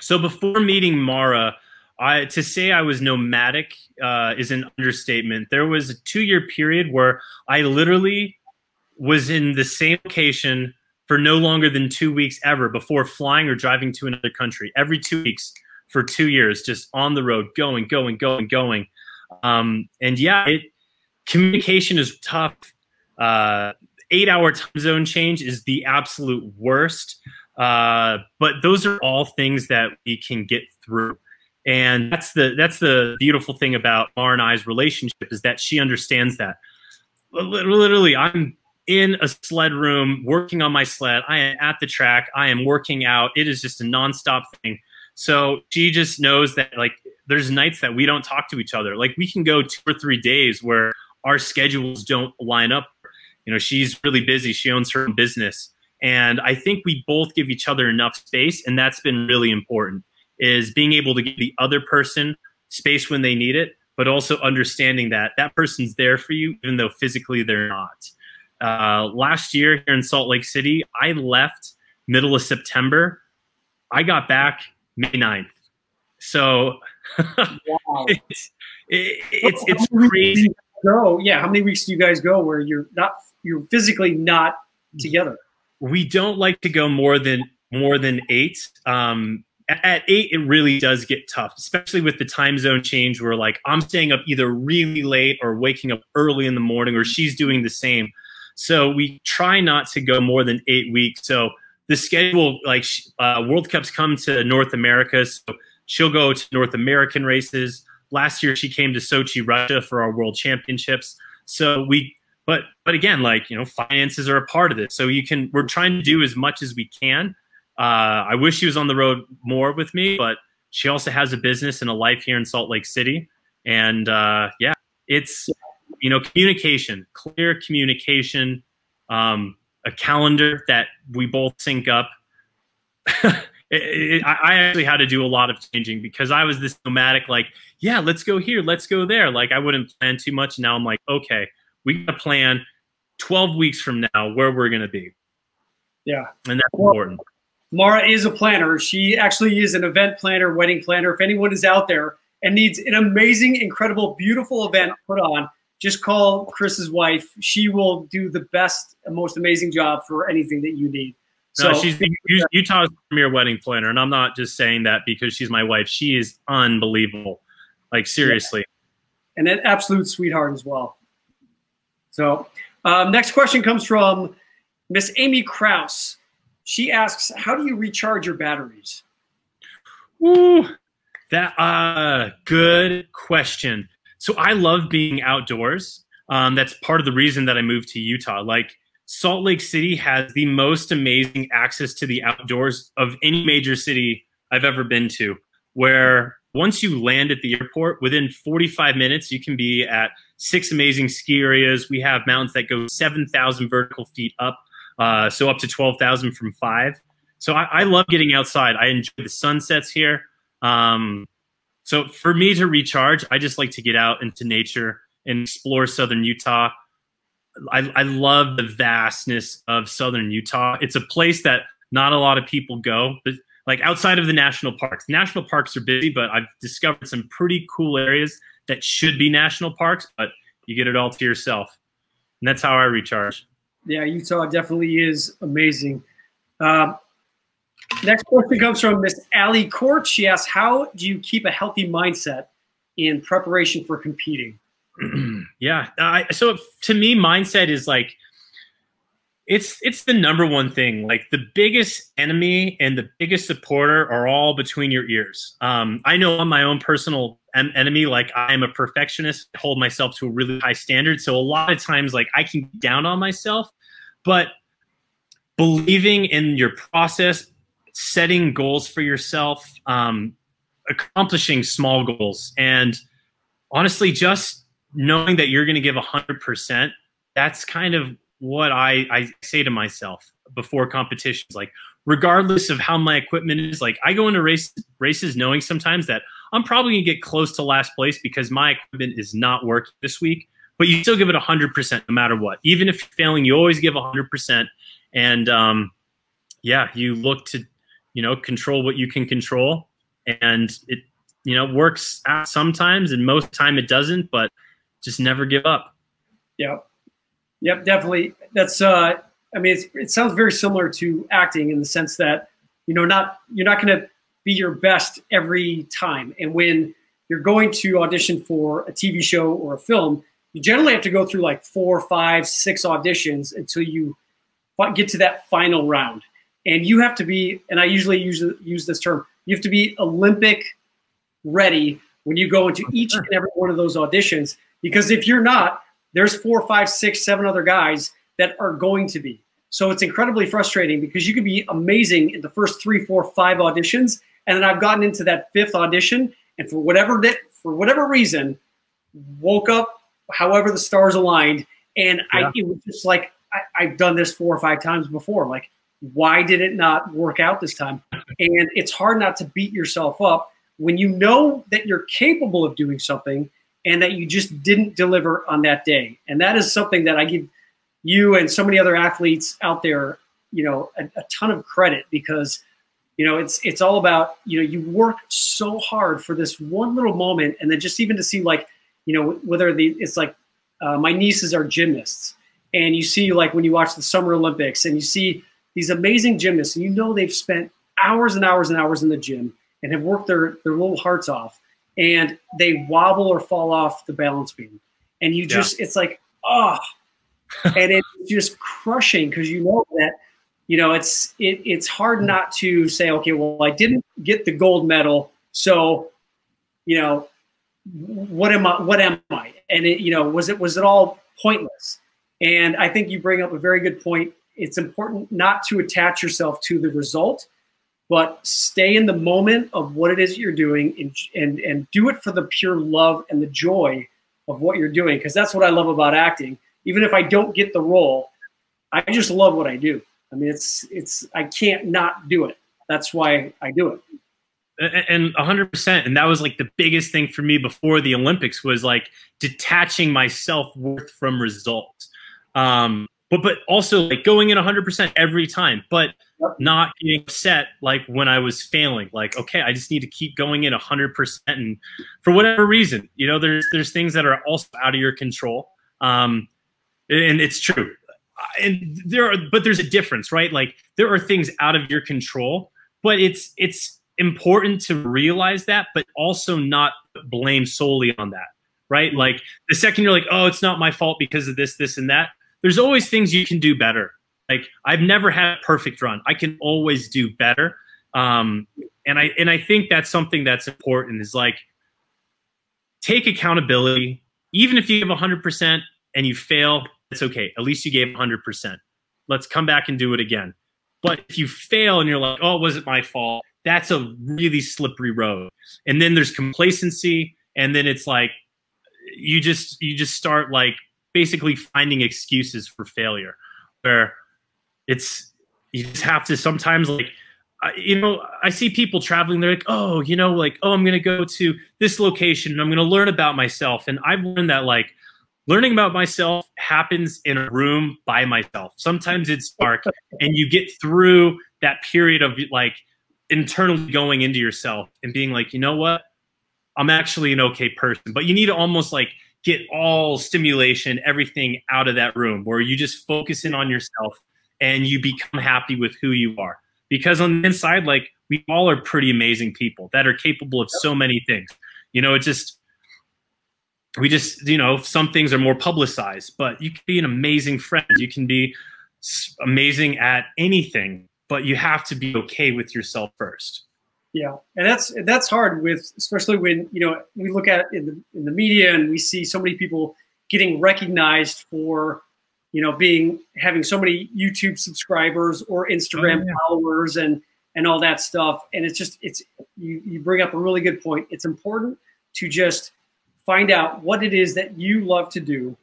So before meeting Mara, I, to say I was nomadic uh, is an understatement. There was a two-year period where I literally was in the same location for no longer than two weeks ever before flying or driving to another country. Every two weeks for two years, just on the road, going, going, going, going. Um, and yeah, it, communication is tough. Uh, eight-hour time zone change is the absolute worst. Uh, but those are all things that we can get through. And that's the, that's the beautiful thing about Mara and I's relationship, is that she understands that. Literally, I'm in a sled room working on my sled. I am at the track. I am working out. It is just a nonstop thing. So she just knows that, like, there's nights that we don't talk to each other. Like, we can go two or three days where our schedules don't line up. You know, she's really busy. She owns her own business. And I think we both give each other enough space, and that's been really important, is being able to give the other person space when they need it, but also understanding that that person's there for you, even though physically they're not. Uh, last year here in Salt Lake City, I left middle of September. I got back May ninth. So wow. it's, it, it's, it's crazy. Go, yeah, how many weeks do you guys go where you're not, you're physically not together? We don't like to go more than more than eight. Um, at eight, it really does get tough, especially with the time zone change where, like, I'm staying up either really late or waking up early in the morning, or she's doing the same. So we try not to go more than eight weeks. So the schedule, like, uh, World Cups come to North America, so she'll go to North American races. Last year, she came to Sochi, Russia for our World Championships. So we... But but again, like, you know, finances are a part of this. So you can, we're trying to do as much as we can. Uh, I wish she was on the road more with me, but she also has a business and a life here in Salt Lake City. And uh, yeah, it's, you know, communication, clear communication, um, a calendar that we both sync up. it, it, I actually had to do a lot of changing because I was this nomadic, like, yeah, let's go here, let's go there. Like, I wouldn't plan too much. Now I'm like, okay. We got to plan twelve weeks from now where we're going to be. Yeah. And that's well, important. Mara is a planner. She actually is an event planner, wedding planner. If anyone is out there and needs an amazing, incredible, beautiful event put on, just call Chris's wife. She will do the best, most amazing job for anything that you need. No, so she's Utah's premier wedding planner. And I'm not just saying that because she's my wife. She is unbelievable. Like, seriously. Yeah. And an absolute sweetheart as well. So um, next question comes from Miss Amy Krause. She asks, how do you recharge your batteries? Ooh, that uh, good question. So I love being outdoors. Um, that's part of the reason that I moved to Utah. Like, Salt Lake City has the most amazing access to the outdoors of any major city I've ever been to, where once you land at the airport, within forty-five minutes, you can be at six amazing ski areas. We have mountains that go seven thousand vertical feet up, uh, so up to twelve thousand from five. So I, I love getting outside. I enjoy the sunsets here. Um, so for me to recharge, I just like to get out into nature and explore Southern Utah. I, I love the vastness of Southern Utah. It's a place that not a lot of people go, but like outside of the national parks. National parks are busy, but I've discovered some pretty cool areas that should be national parks, but you get it all to yourself. And that's how I recharge. Yeah, Utah definitely is amazing. Uh, next question comes from Miss Allie Court. She asks, how do you keep a healthy mindset in preparation for competing? Yeah, I, so to me, mindset is like, It's it's the number one thing. Like, the biggest enemy and the biggest supporter are all between your ears. Um, I know I'm my own personal en enemy. Like, I'm a perfectionist. I hold myself to a really high standard. So a lot of times, like, I can get down on myself. But believing in your process, setting goals for yourself, um, accomplishing small goals, and honestly, just knowing that you're going to give one hundred percent. That's kind of what I, I say to myself before competitions. Like, regardless of how my equipment is, like, I go into race, races knowing sometimes that I'm probably going to get close to last place because my equipment is not working this week. But you still give it one hundred percent no matter what. Even if you're failing, you always give one hundred percent. And, um, yeah, you look to, you know, control what you can control. And it, you know, works out sometimes, and most time it doesn't, but just never give up. Yeah. Yep, definitely. That's, uh, I mean, it's, it sounds very similar to acting in the sense that, you know, not, you're not going to be your best every time. And when you're going to audition for a T V show or a film, you generally have to go through like four, five, six auditions until you get to that final round. And you have to be, and I usually use, use this term, you have to be Olympic ready when you go into each and every one of those auditions, because if you're not, there's four, five, six, seven other guys that are going to be. So it's incredibly frustrating because you could be amazing in the first three, four, five auditions, and then I've gotten into that fifth audition, and for whatever for whatever reason, woke up, however the stars aligned, and yeah. I, it was just like, I, I've done this four or five times before. Like, why did it not work out this time? And it's hard not to beat yourself up when you know that you're capable of doing something and that you just didn't deliver on that day. And that is something that I give you and so many other athletes out there, you know, a, a ton of credit, because, you know, it's it's all about, you know, you work so hard for this one little moment, and then just even to see, like, you know, whether the, it's like uh, my nieces are gymnasts, and you see, like, when you watch the Summer Olympics and you see these amazing gymnasts, and you know they've spent hours and hours and hours in the gym and have worked their, their little hearts off, and they wobble or fall off the balance beam. And you just, yeah. it's like, oh, and it's just crushing, because you know that, you know, it's, it, it's hard not to say, okay, well, I didn't get the gold medal, so, you know, what am I, what am I? And it, you know, was it, was it all pointless? And I think you bring up a very good point. It's important not to attach yourself to the result, but stay in the moment of what it is you're doing, and, and, and do it for the pure love and the joy of what you're doing. Because that's what I love about acting. Even if I don't get the role, I just love what I do. I mean, it's, it's, I can't not do it. That's why I do it. And one hundred percent. And that was like the biggest thing for me before the Olympics, was like detaching my self-worth from results. Um, but, but also like going in one hundred percent every time, but not getting upset like when I was failing. Like, okay, I just need to keep going in one hundred percent. And for whatever reason, you know, there's, there's things that are also out of your control. Um, and it's true. And there are, but there's a difference, right? Like, there are things out of your control, but it's, it's important to realize that, but also not blame solely on that, right? Like, the second you're like, oh, it's not my fault because of this, this, and that, there's always things you can do better. Like, I've never had a perfect run. I can always do better. Um, and I, and I think that's something that's important, is like, take accountability. Even if you give one hundred percent and you fail, it's okay. At least you gave one hundred percent. Let's come back and do it again. But if you fail and you're like, oh, it wasn't my fault, that's a really slippery road. And then there's complacency. And then it's like, you just, you just start like basically finding excuses for failure, where it's, you just have to sometimes, like, you know, I see people traveling, they're like, oh, you know, like, oh, I'm going to go to this location and I'm going to learn about myself. And I've learned that, like, learning about myself happens in a room by myself. Sometimes it's dark, and you get through that period of, like, internally going into yourself and being like, you know what, I'm actually an okay person. But you need to almost like get all stimulation, everything out of that room, where you just focus in on yourself and you become happy with who you are. Because on the inside, like, we all are pretty amazing people that are capable of so many things. You know, it just, we just, you know, some things are more publicized, but you can be an amazing friend. You can be amazing at anything, but you have to be okay with yourself first. Yeah. And that's, that's hard with, especially when, you know, we look at it in the, in the media, and we see so many people getting recognized for, you know, being, having so many YouTube subscribers or Instagram oh, yeah. followers, and and all that stuff. And it's just, it's, you, you bring up a really good point. It's important to just find out what it is that you love to do.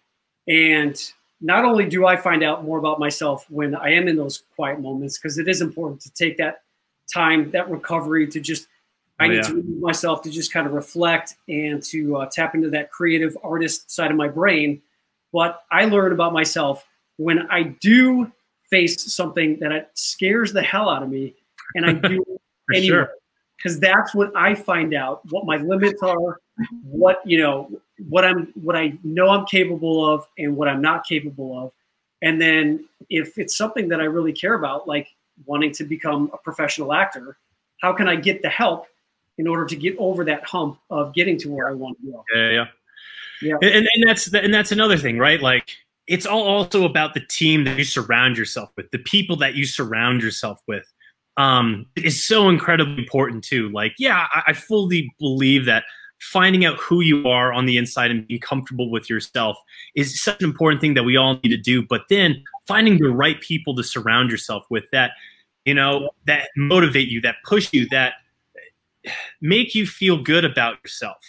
And not only do I find out more about myself when I am in those quiet moments, because it is important to take that time, that recovery to just, I oh, yeah. need to remove myself to just kind of reflect and to uh, tap into that creative artist side of my brain. But I learn about myself when I do face something that scares the hell out of me, and I do it anyway, because sure. that's when I find out what my limits are, what you know, what I'm, what I know I'm capable of, and what I'm not capable of. And then if it's something that I really care about, like wanting to become a professional actor, how can I get the help in order to get over that hump of getting to where I want to go? Yeah, yeah, yeah. And, and that's and that's another thing, right? Like, it's all also about the team that you surround yourself with, the people that you surround yourself with. Um, is so incredibly important too. Like, yeah, I, I fully believe that finding out who you are on the inside and being comfortable with yourself is such an important thing that we all need to do. But then finding the right people to surround yourself with that, you know, that motivate you, that push you, that make you feel good about yourself.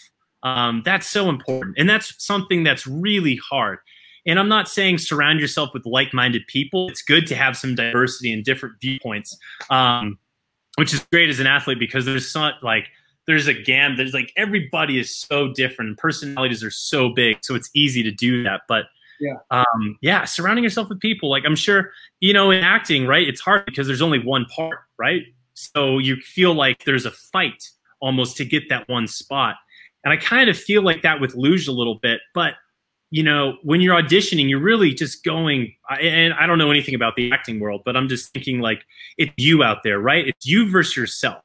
Um, that's so important. And that's something that's really hard. And I'm not saying surround yourself with like-minded people. It's good to have some diversity and different viewpoints, um, which is great as an athlete, because there's not like, there's a gam, there's like, everybody is so different. Personalities are so big. So it's easy to do that. But yeah, um, yeah, surrounding yourself with people, like I'm sure, you know, in acting, right? It's hard because there's only one part, right? So you feel like there's a fight almost to get that one spot. And I kind of feel like that with Luge a little bit, but you know, when you're auditioning, you're really just going, and I don't know anything about the acting world, but I'm just thinking like, it's you out there, right? It's you versus yourself.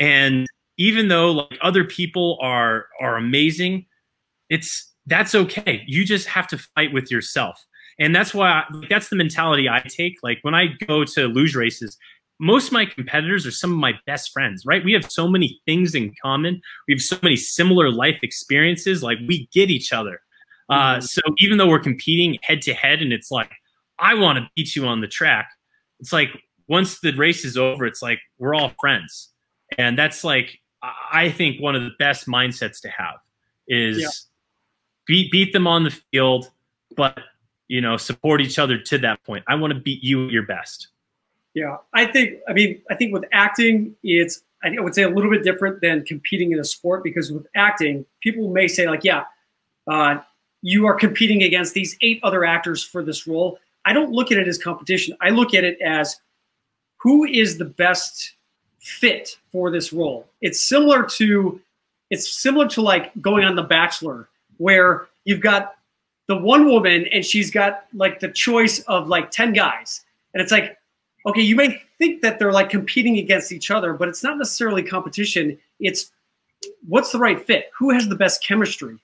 And even though like other people are, are amazing, it's, that's okay. You just have to fight with yourself. And that's why, I, that's the mentality I take. Like when I go to luge races, most of my competitors are some of my best friends, right? We have so many things in common. We have so many similar life experiences. Like we get each other. Uh, so even though we're competing head to head and it's like, I want to beat you on the track. It's like, once the race is over, it's like, we're all friends. And that's like, I think one of the best mindsets to have is yeah. beat, beat them on the field, but you know, support each other to that point. I want to beat you at your best. Yeah. I think, I mean, I think with acting, it's, I would say a little bit different than competing in a sport, because with acting, people may say like, yeah, uh, you are competing against these eight other actors for this role. I don't look at it as competition. I look at it as who is the best fit for this role. It's similar to, it's similar to like going on The Bachelor, where you've got the one woman and she's got like the choice of like ten guys. And it's like, okay, you may think that they're like competing against each other, but it's not necessarily competition. It's what's the right fit? Who has the best chemistry?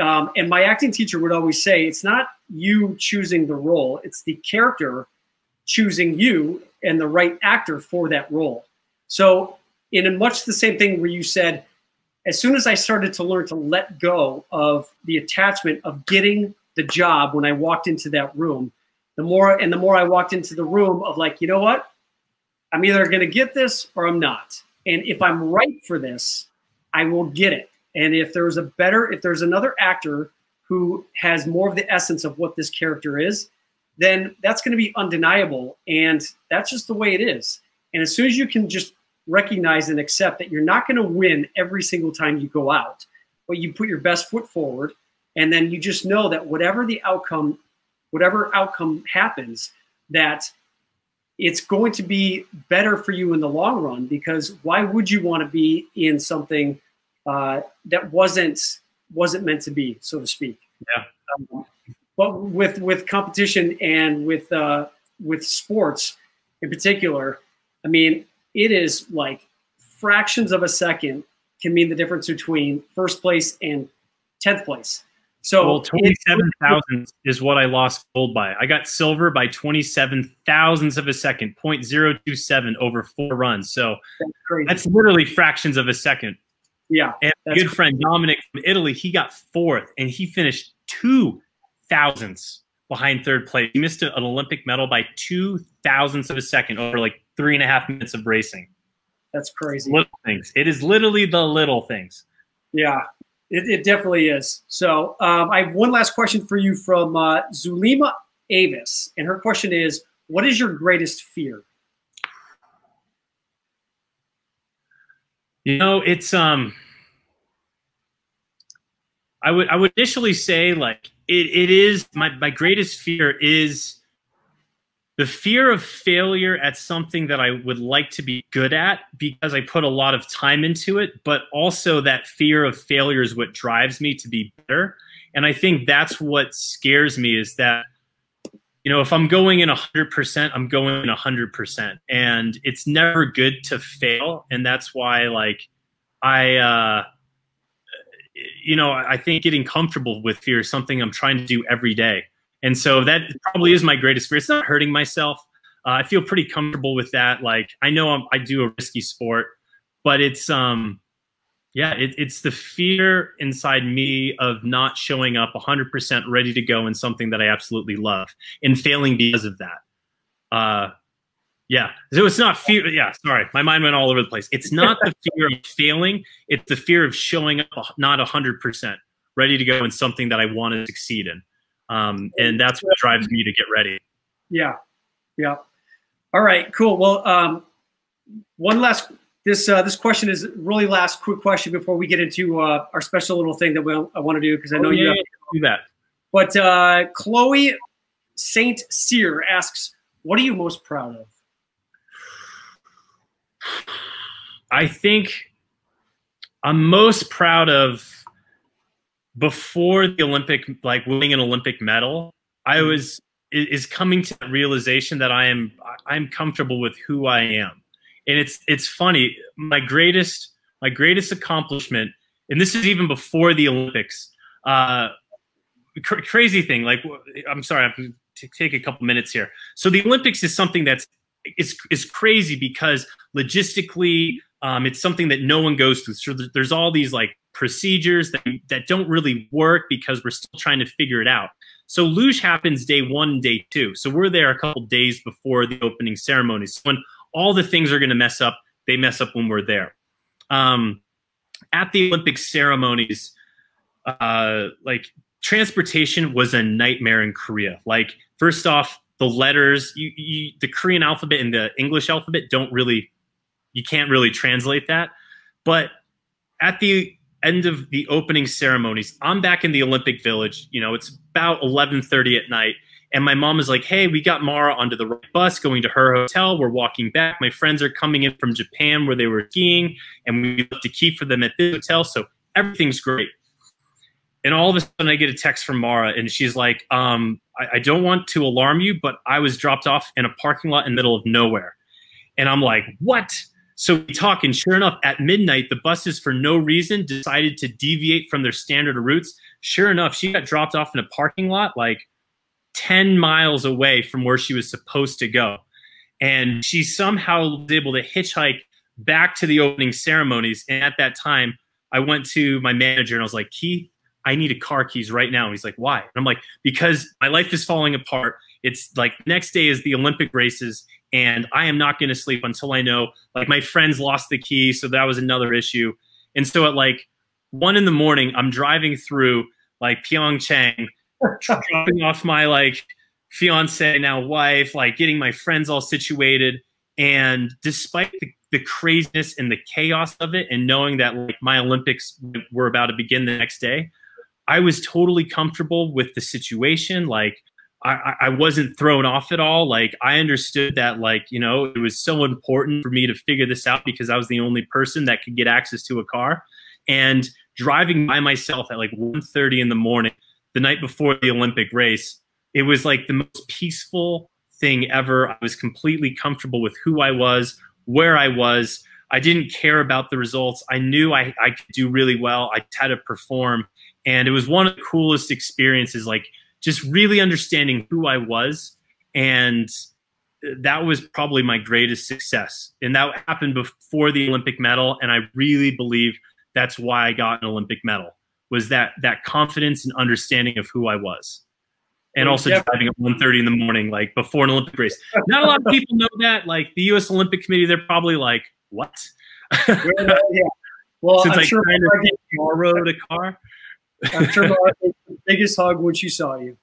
Um, and my acting teacher would always say, it's not you choosing the role, it's the character choosing you and the right actor for that role. So in a much the same thing where you said, as soon as I started to learn to let go of the attachment of getting the job when I walked into that room, the more and the more I walked into the room of like, you know what, I'm either going to get this or I'm not. And if I'm right for this, I will get it. And if there's a better, if there's another actor who has more of the essence of what this character is, then that's going to be undeniable. And that's just the way it is. And as soon as you can just recognize and accept that you're not going to win every single time you go out, but you put your best foot forward, and then you just know that whatever the outcome, whatever outcome happens, that it's going to be better for you in the long run, because why would you want to be in something Uh, that wasn't wasn't meant to be, so to speak. Yeah. Um, but with with competition and with uh, with sports in particular, I mean, it is like fractions of a second can mean the difference between first place and tenth place. So well, twenty-seven thousandths is what I lost gold by. I got silver by twenty-seven thousandths of a second, point zero two seven over four runs. So that's, crazy. that's literally fractions of a second. Yeah. And a good friend, Dominic from Italy, he got fourth and he finished two thousandths behind third place. He missed an Olympic medal by two thousandths of a second over like three and a half minutes of racing. That's crazy. Little things. It is literally the little things. Yeah, it, it definitely is. So um, I have one last question for you from uh, Zulima Avis. And her question is, what is your greatest fear? You know, it's, um, I would, I would initially say like it, it is my, my greatest fear is the fear of failure at something that I would like to be good at because I put a lot of time into it, but also that fear of failure is what drives me to be better. And I think that's what scares me is that, you know, if I'm going in one hundred percent, I'm going in one hundred percent. And it's never good to fail. And that's why, like, I, uh, you know, I think getting comfortable with fear is something I'm trying to do every day. And so that probably is my greatest fear. It's not hurting myself. Uh, I feel pretty comfortable with that. Like, I know I'm, I do a risky sport, but it's, um, yeah, it, it's the fear inside me of not showing up one hundred percent ready to go in something that I absolutely love and failing because of that. Uh, yeah, so it's not fear. Yeah, sorry, my mind went all over the place. It's not the fear of failing. It's the fear of showing up not one hundred percent ready to go in something that I want to succeed in. Um, and that's what drives me to get ready. Yeah, yeah. All right, cool. Well, um, one last This, uh, this question is really last quick question before we get into uh, our special little thing that we'll, I want to do because I know oh, yeah, you have to do that. But uh, Chloe Saint Cyr asks, what are you most proud of? I think I'm most proud of before the Olympic, like winning an Olympic medal, I was is coming to the realization that I am I'm comfortable with who I am. And it's it's funny, my greatest my greatest accomplishment, and this is even before the Olympics, uh, cr crazy thing, like, I'm sorry, I have to take a couple minutes here. So the Olympics is something that's is, is crazy because logistically, um, it's something that no one goes through. So there's all these like procedures that, that don't really work because we're still trying to figure it out. So luge happens day one, day two. So we're there a couple days before the opening ceremony. So when all the things are going to mess up. They mess up when we're there. Um, at the Olympic ceremonies, uh, like transportation was a nightmare in Korea. Like first off, the letters, you, you, the Korean alphabet and the English alphabet don't really, you can't really translate that. But at the end of the opening ceremonies, I'm back in the Olympic Village. You know, it's about eleven thirty at night. And my mom is like, hey, we got Mara onto the right bus going to her hotel. We're walking back. My friends are coming in from Japan where they were skiing. And we left a key for them at this hotel. So everything's great. And all of a sudden I get a text from Mara. And she's like, um, I, I don't want to alarm you, but I was dropped off in a parking lot in the middle of nowhere. And I'm like, what? So we talk. And sure enough, at midnight, the buses for no reason decided to deviate from their standard routes. Sure enough, she got dropped off in a parking lot like ten miles away from where she was supposed to go. And she somehow was able to hitchhike back to the opening ceremonies. And at that time, I went to my manager and I was like, Keith, I need a car keys right now. And he's like, why? And I'm like, because my life is falling apart. It's like next day is the Olympic races and I am not going to sleep until I know, like my friends lost the key. So that was another issue. And so at like one in the morning, I'm driving through like Pyeongchang, dropping off my like fiance, now wife, like getting my friends all situated. And despite the, the craziness and the chaos of it and knowing that like my Olympics were about to begin the next day, I was totally comfortable with the situation. Like I, I wasn't thrown off at all. Like I understood that like, you know, it was so important for me to figure this out because I was the only person that could get access to a car. And driving by myself at like one thirty in the morning, the night before the Olympic race, it was like the most peaceful thing ever. I was completely comfortable with who I was, where I was. I didn't care about the results. I knew I, I could do really well. I had to perform. And it was one of the coolest experiences, like just really understanding who I was. And that was probably my greatest success. And that happened before the Olympic medal. And I really believe that's why I got an Olympic medal. Was that that confidence and understanding of who I was. and also yep. driving at one thirty in the morning, like before an Olympic race. Not a lot of people know that. Like the U S Olympic Committee, they're probably like, what? yeah, yeah. Well, Since I'm I sure I borrowed a car. I'm sure the biggest hug when she saw you.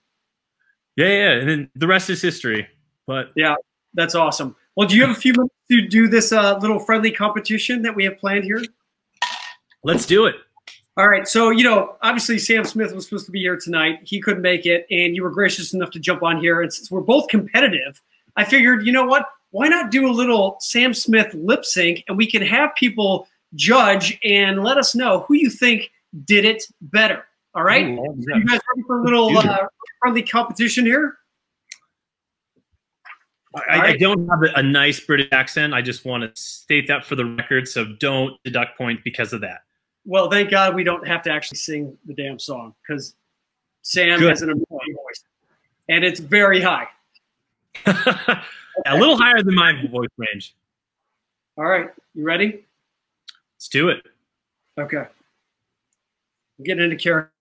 Yeah, yeah, and then the rest is history. But yeah, that's awesome. Well, do you have a few minutes to do this uh, little friendly competition that we have planned here? Let's do it. All right. So, you know, obviously Sam Smith was supposed to be here tonight. He couldn't make it, and you were gracious enough to jump on here. And since we're both competitive, I figured, you know what? Why not do a little Sam Smith lip sync, and we can have people judge and let us know who you think did it better. All right? Ooh, yeah. You guys ready for a little uh, friendly competition here? I, right. I don't have a nice British accent. I just want to state that for the record, so don't deduct points because of that. Well, thank God we don't have to actually sing the damn song, because Sam Good. has an amazing voice, and it's very high. A little higher than my voice range. All right. You ready? Let's do it. Okay. I'm getting into character.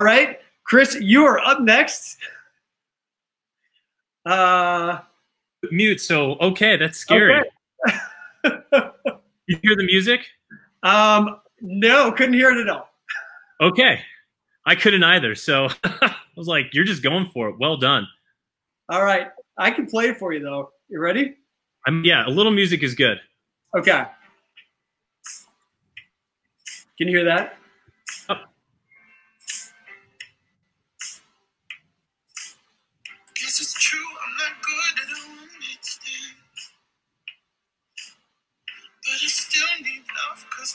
All right, Chris, you are up next. Uh, Mute, so okay, that's scary. Okay. You hear the music? Um, no, couldn't hear it at all. Okay, I couldn't either, so I was like, you're just going for it, well done. All right, I can play it for you though. You ready? I'm, yeah, a little music is good. Okay. Can you hear that? Oh.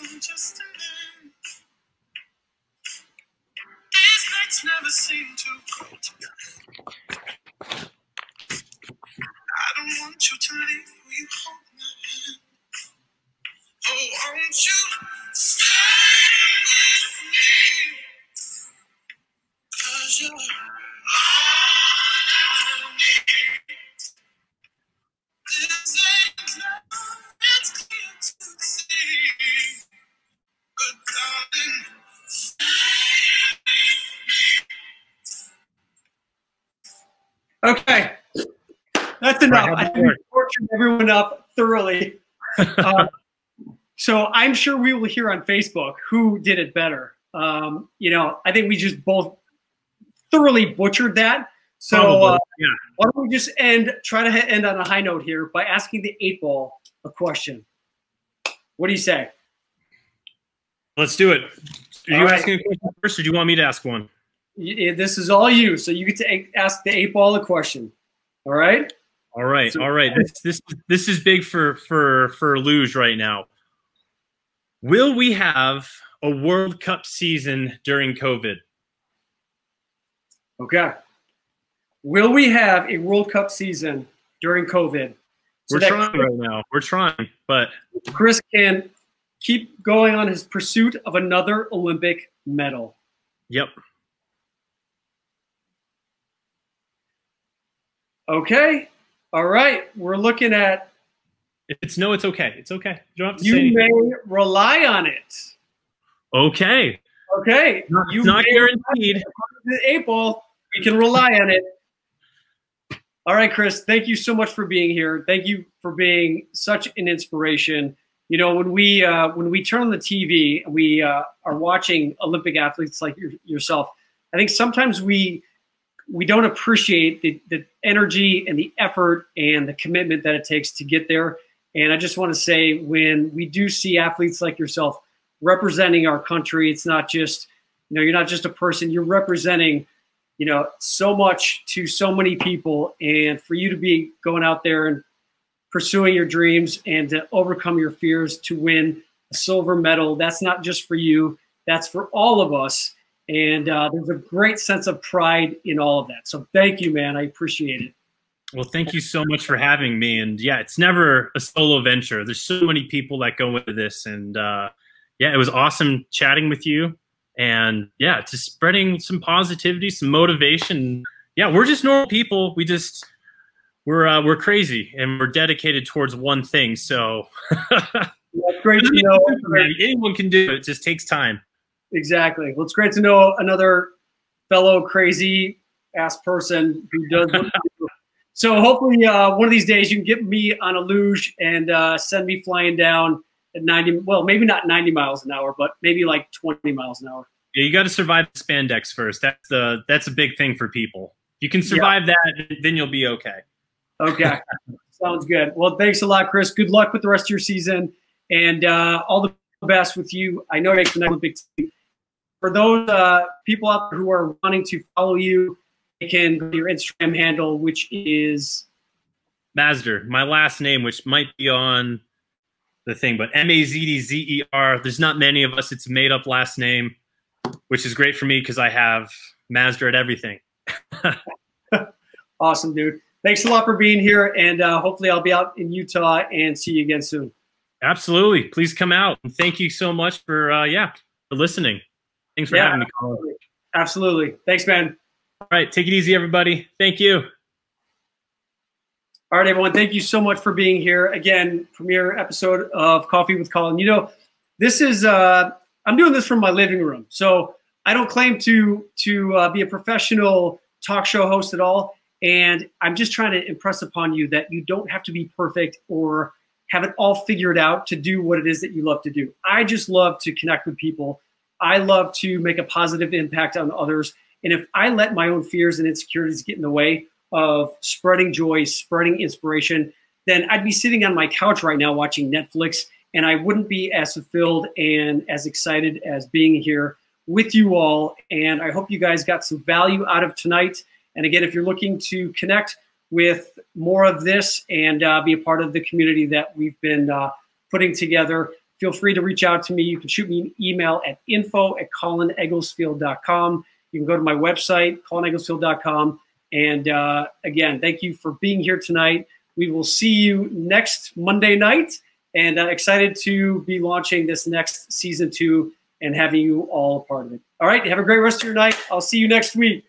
I'm just a man. These nights never seem too cold. I don't want you to leave. Will you hold my hand? Oh, won't you stay with me? 'Cause you're all I need. This ain't love, it's clear to see. But darling, stay with me. Okay, that's enough. I think we tortured everyone up thoroughly. uh, so I'm sure we will hear on Facebook who did it better. Um, you know, I think we just both thoroughly butchered that. So uh, yeah. why don't we just end? Try to end on a high note here by asking the eight ball a question. What do you say? Let's do it. Are all you right. asking a question first, or do you want me to ask one? Yeah, this is all you, so you get to ask the eight ball a question. All right. All right. So all right. This this this is big for for for Luge right now. Will we have a World Cup season during COVID? Okay. Will we have a World Cup season during COVID? So We're trying Chris, right now. We're trying, but Chris can keep going on his pursuit of another Olympic medal. Yep. Okay. All right. We're looking at. It's no. It's okay. It's okay. You don't have to you say anything. You may rely on it. Okay. Okay. Not, you not guaranteed. April, we can rely on it. All right, Chris, thank you so much for being here. Thank you for being such an inspiration. You know, when we uh, when we turn on the T V, and we uh, are watching Olympic athletes like your, yourself. I think sometimes we we don't appreciate the, the energy and the effort and the commitment that it takes to get there. And I just want to say, when we do see athletes like yourself representing our country, it's not just, you know, you're not just a person, you're representing, you know, so much to so many people. And for you to be going out there and pursuing your dreams and to overcome your fears to win a silver medal, that's not just for you, that's for all of us. And uh, there's a great sense of pride in all of that. So thank you, man. I appreciate it. Well, thank you so much for having me. And yeah, it's never a solo venture. There's so many people that go into this. And uh, yeah, it was awesome chatting with you. And yeah, just spreading some positivity, some motivation. Yeah, we're just normal people. We just, we're uh, we're crazy and we're dedicated towards one thing. So yeah, it's great to know. Anyone can do it. It just takes time. Exactly. Well, it's great to know another fellow crazy ass person who does. So hopefully uh, one of these days you can get me on a luge and uh, send me flying down at ninety. Well, maybe not ninety miles an hour, but maybe like twenty miles an hour. Yeah, you got to survive the spandex first. That's the that's a big thing for people. You can survive yeah. that, then you'll be okay. Okay, sounds good. Well, thanks a lot, Chris. Good luck with the rest of your season, and uh, all the best with you. I know you're making the Olympic team. For those uh, people out there who are wanting to follow you, they can go to your Instagram handle, which is? Mazdzer, my last name, which might be on the thing, but M A Z D Z E R. There's not many of us. It's a made-up last name, which is great for me because I have Mazdzer at everything. Awesome, dude. Thanks a lot for being here, and uh, hopefully I'll be out in Utah and see you again soon. Absolutely. Please come out. And thank you so much for, uh, yeah, for listening. Thanks for yeah, having me, Colin. Absolutely. Thanks, man. All right. Take it easy, everybody. Thank you. All right, everyone. Thank you so much for being here. Again, premiere episode of Coffee with Colin. You know, this is, uh, I'm doing this from my living room. So I don't claim to, to uh, be a professional talk show host at all. And I'm just trying to impress upon you that you don't have to be perfect or have it all figured out to do what it is that you love to do. I just love to connect with people. I love to make a positive impact on others. And if I let my own fears and insecurities get in the way of spreading joy, spreading inspiration, then I'd be sitting on my couch right now watching Netflix, and I wouldn't be as fulfilled and as excited as being here with you all. And I hope you guys got some value out of tonight. And again, if you're looking to connect with more of this and uh, be a part of the community that we've been uh, putting together, feel free to reach out to me. You can shoot me an email at info at Colin Egglesfield dot com. You can go to my website, Colin Egglesfield dot com. And uh, again, thank you for being here tonight. We will see you next Monday night. And uh, excited to be launching this next season two and having you all a part of it. All right, have a great rest of your night. I'll see you next week.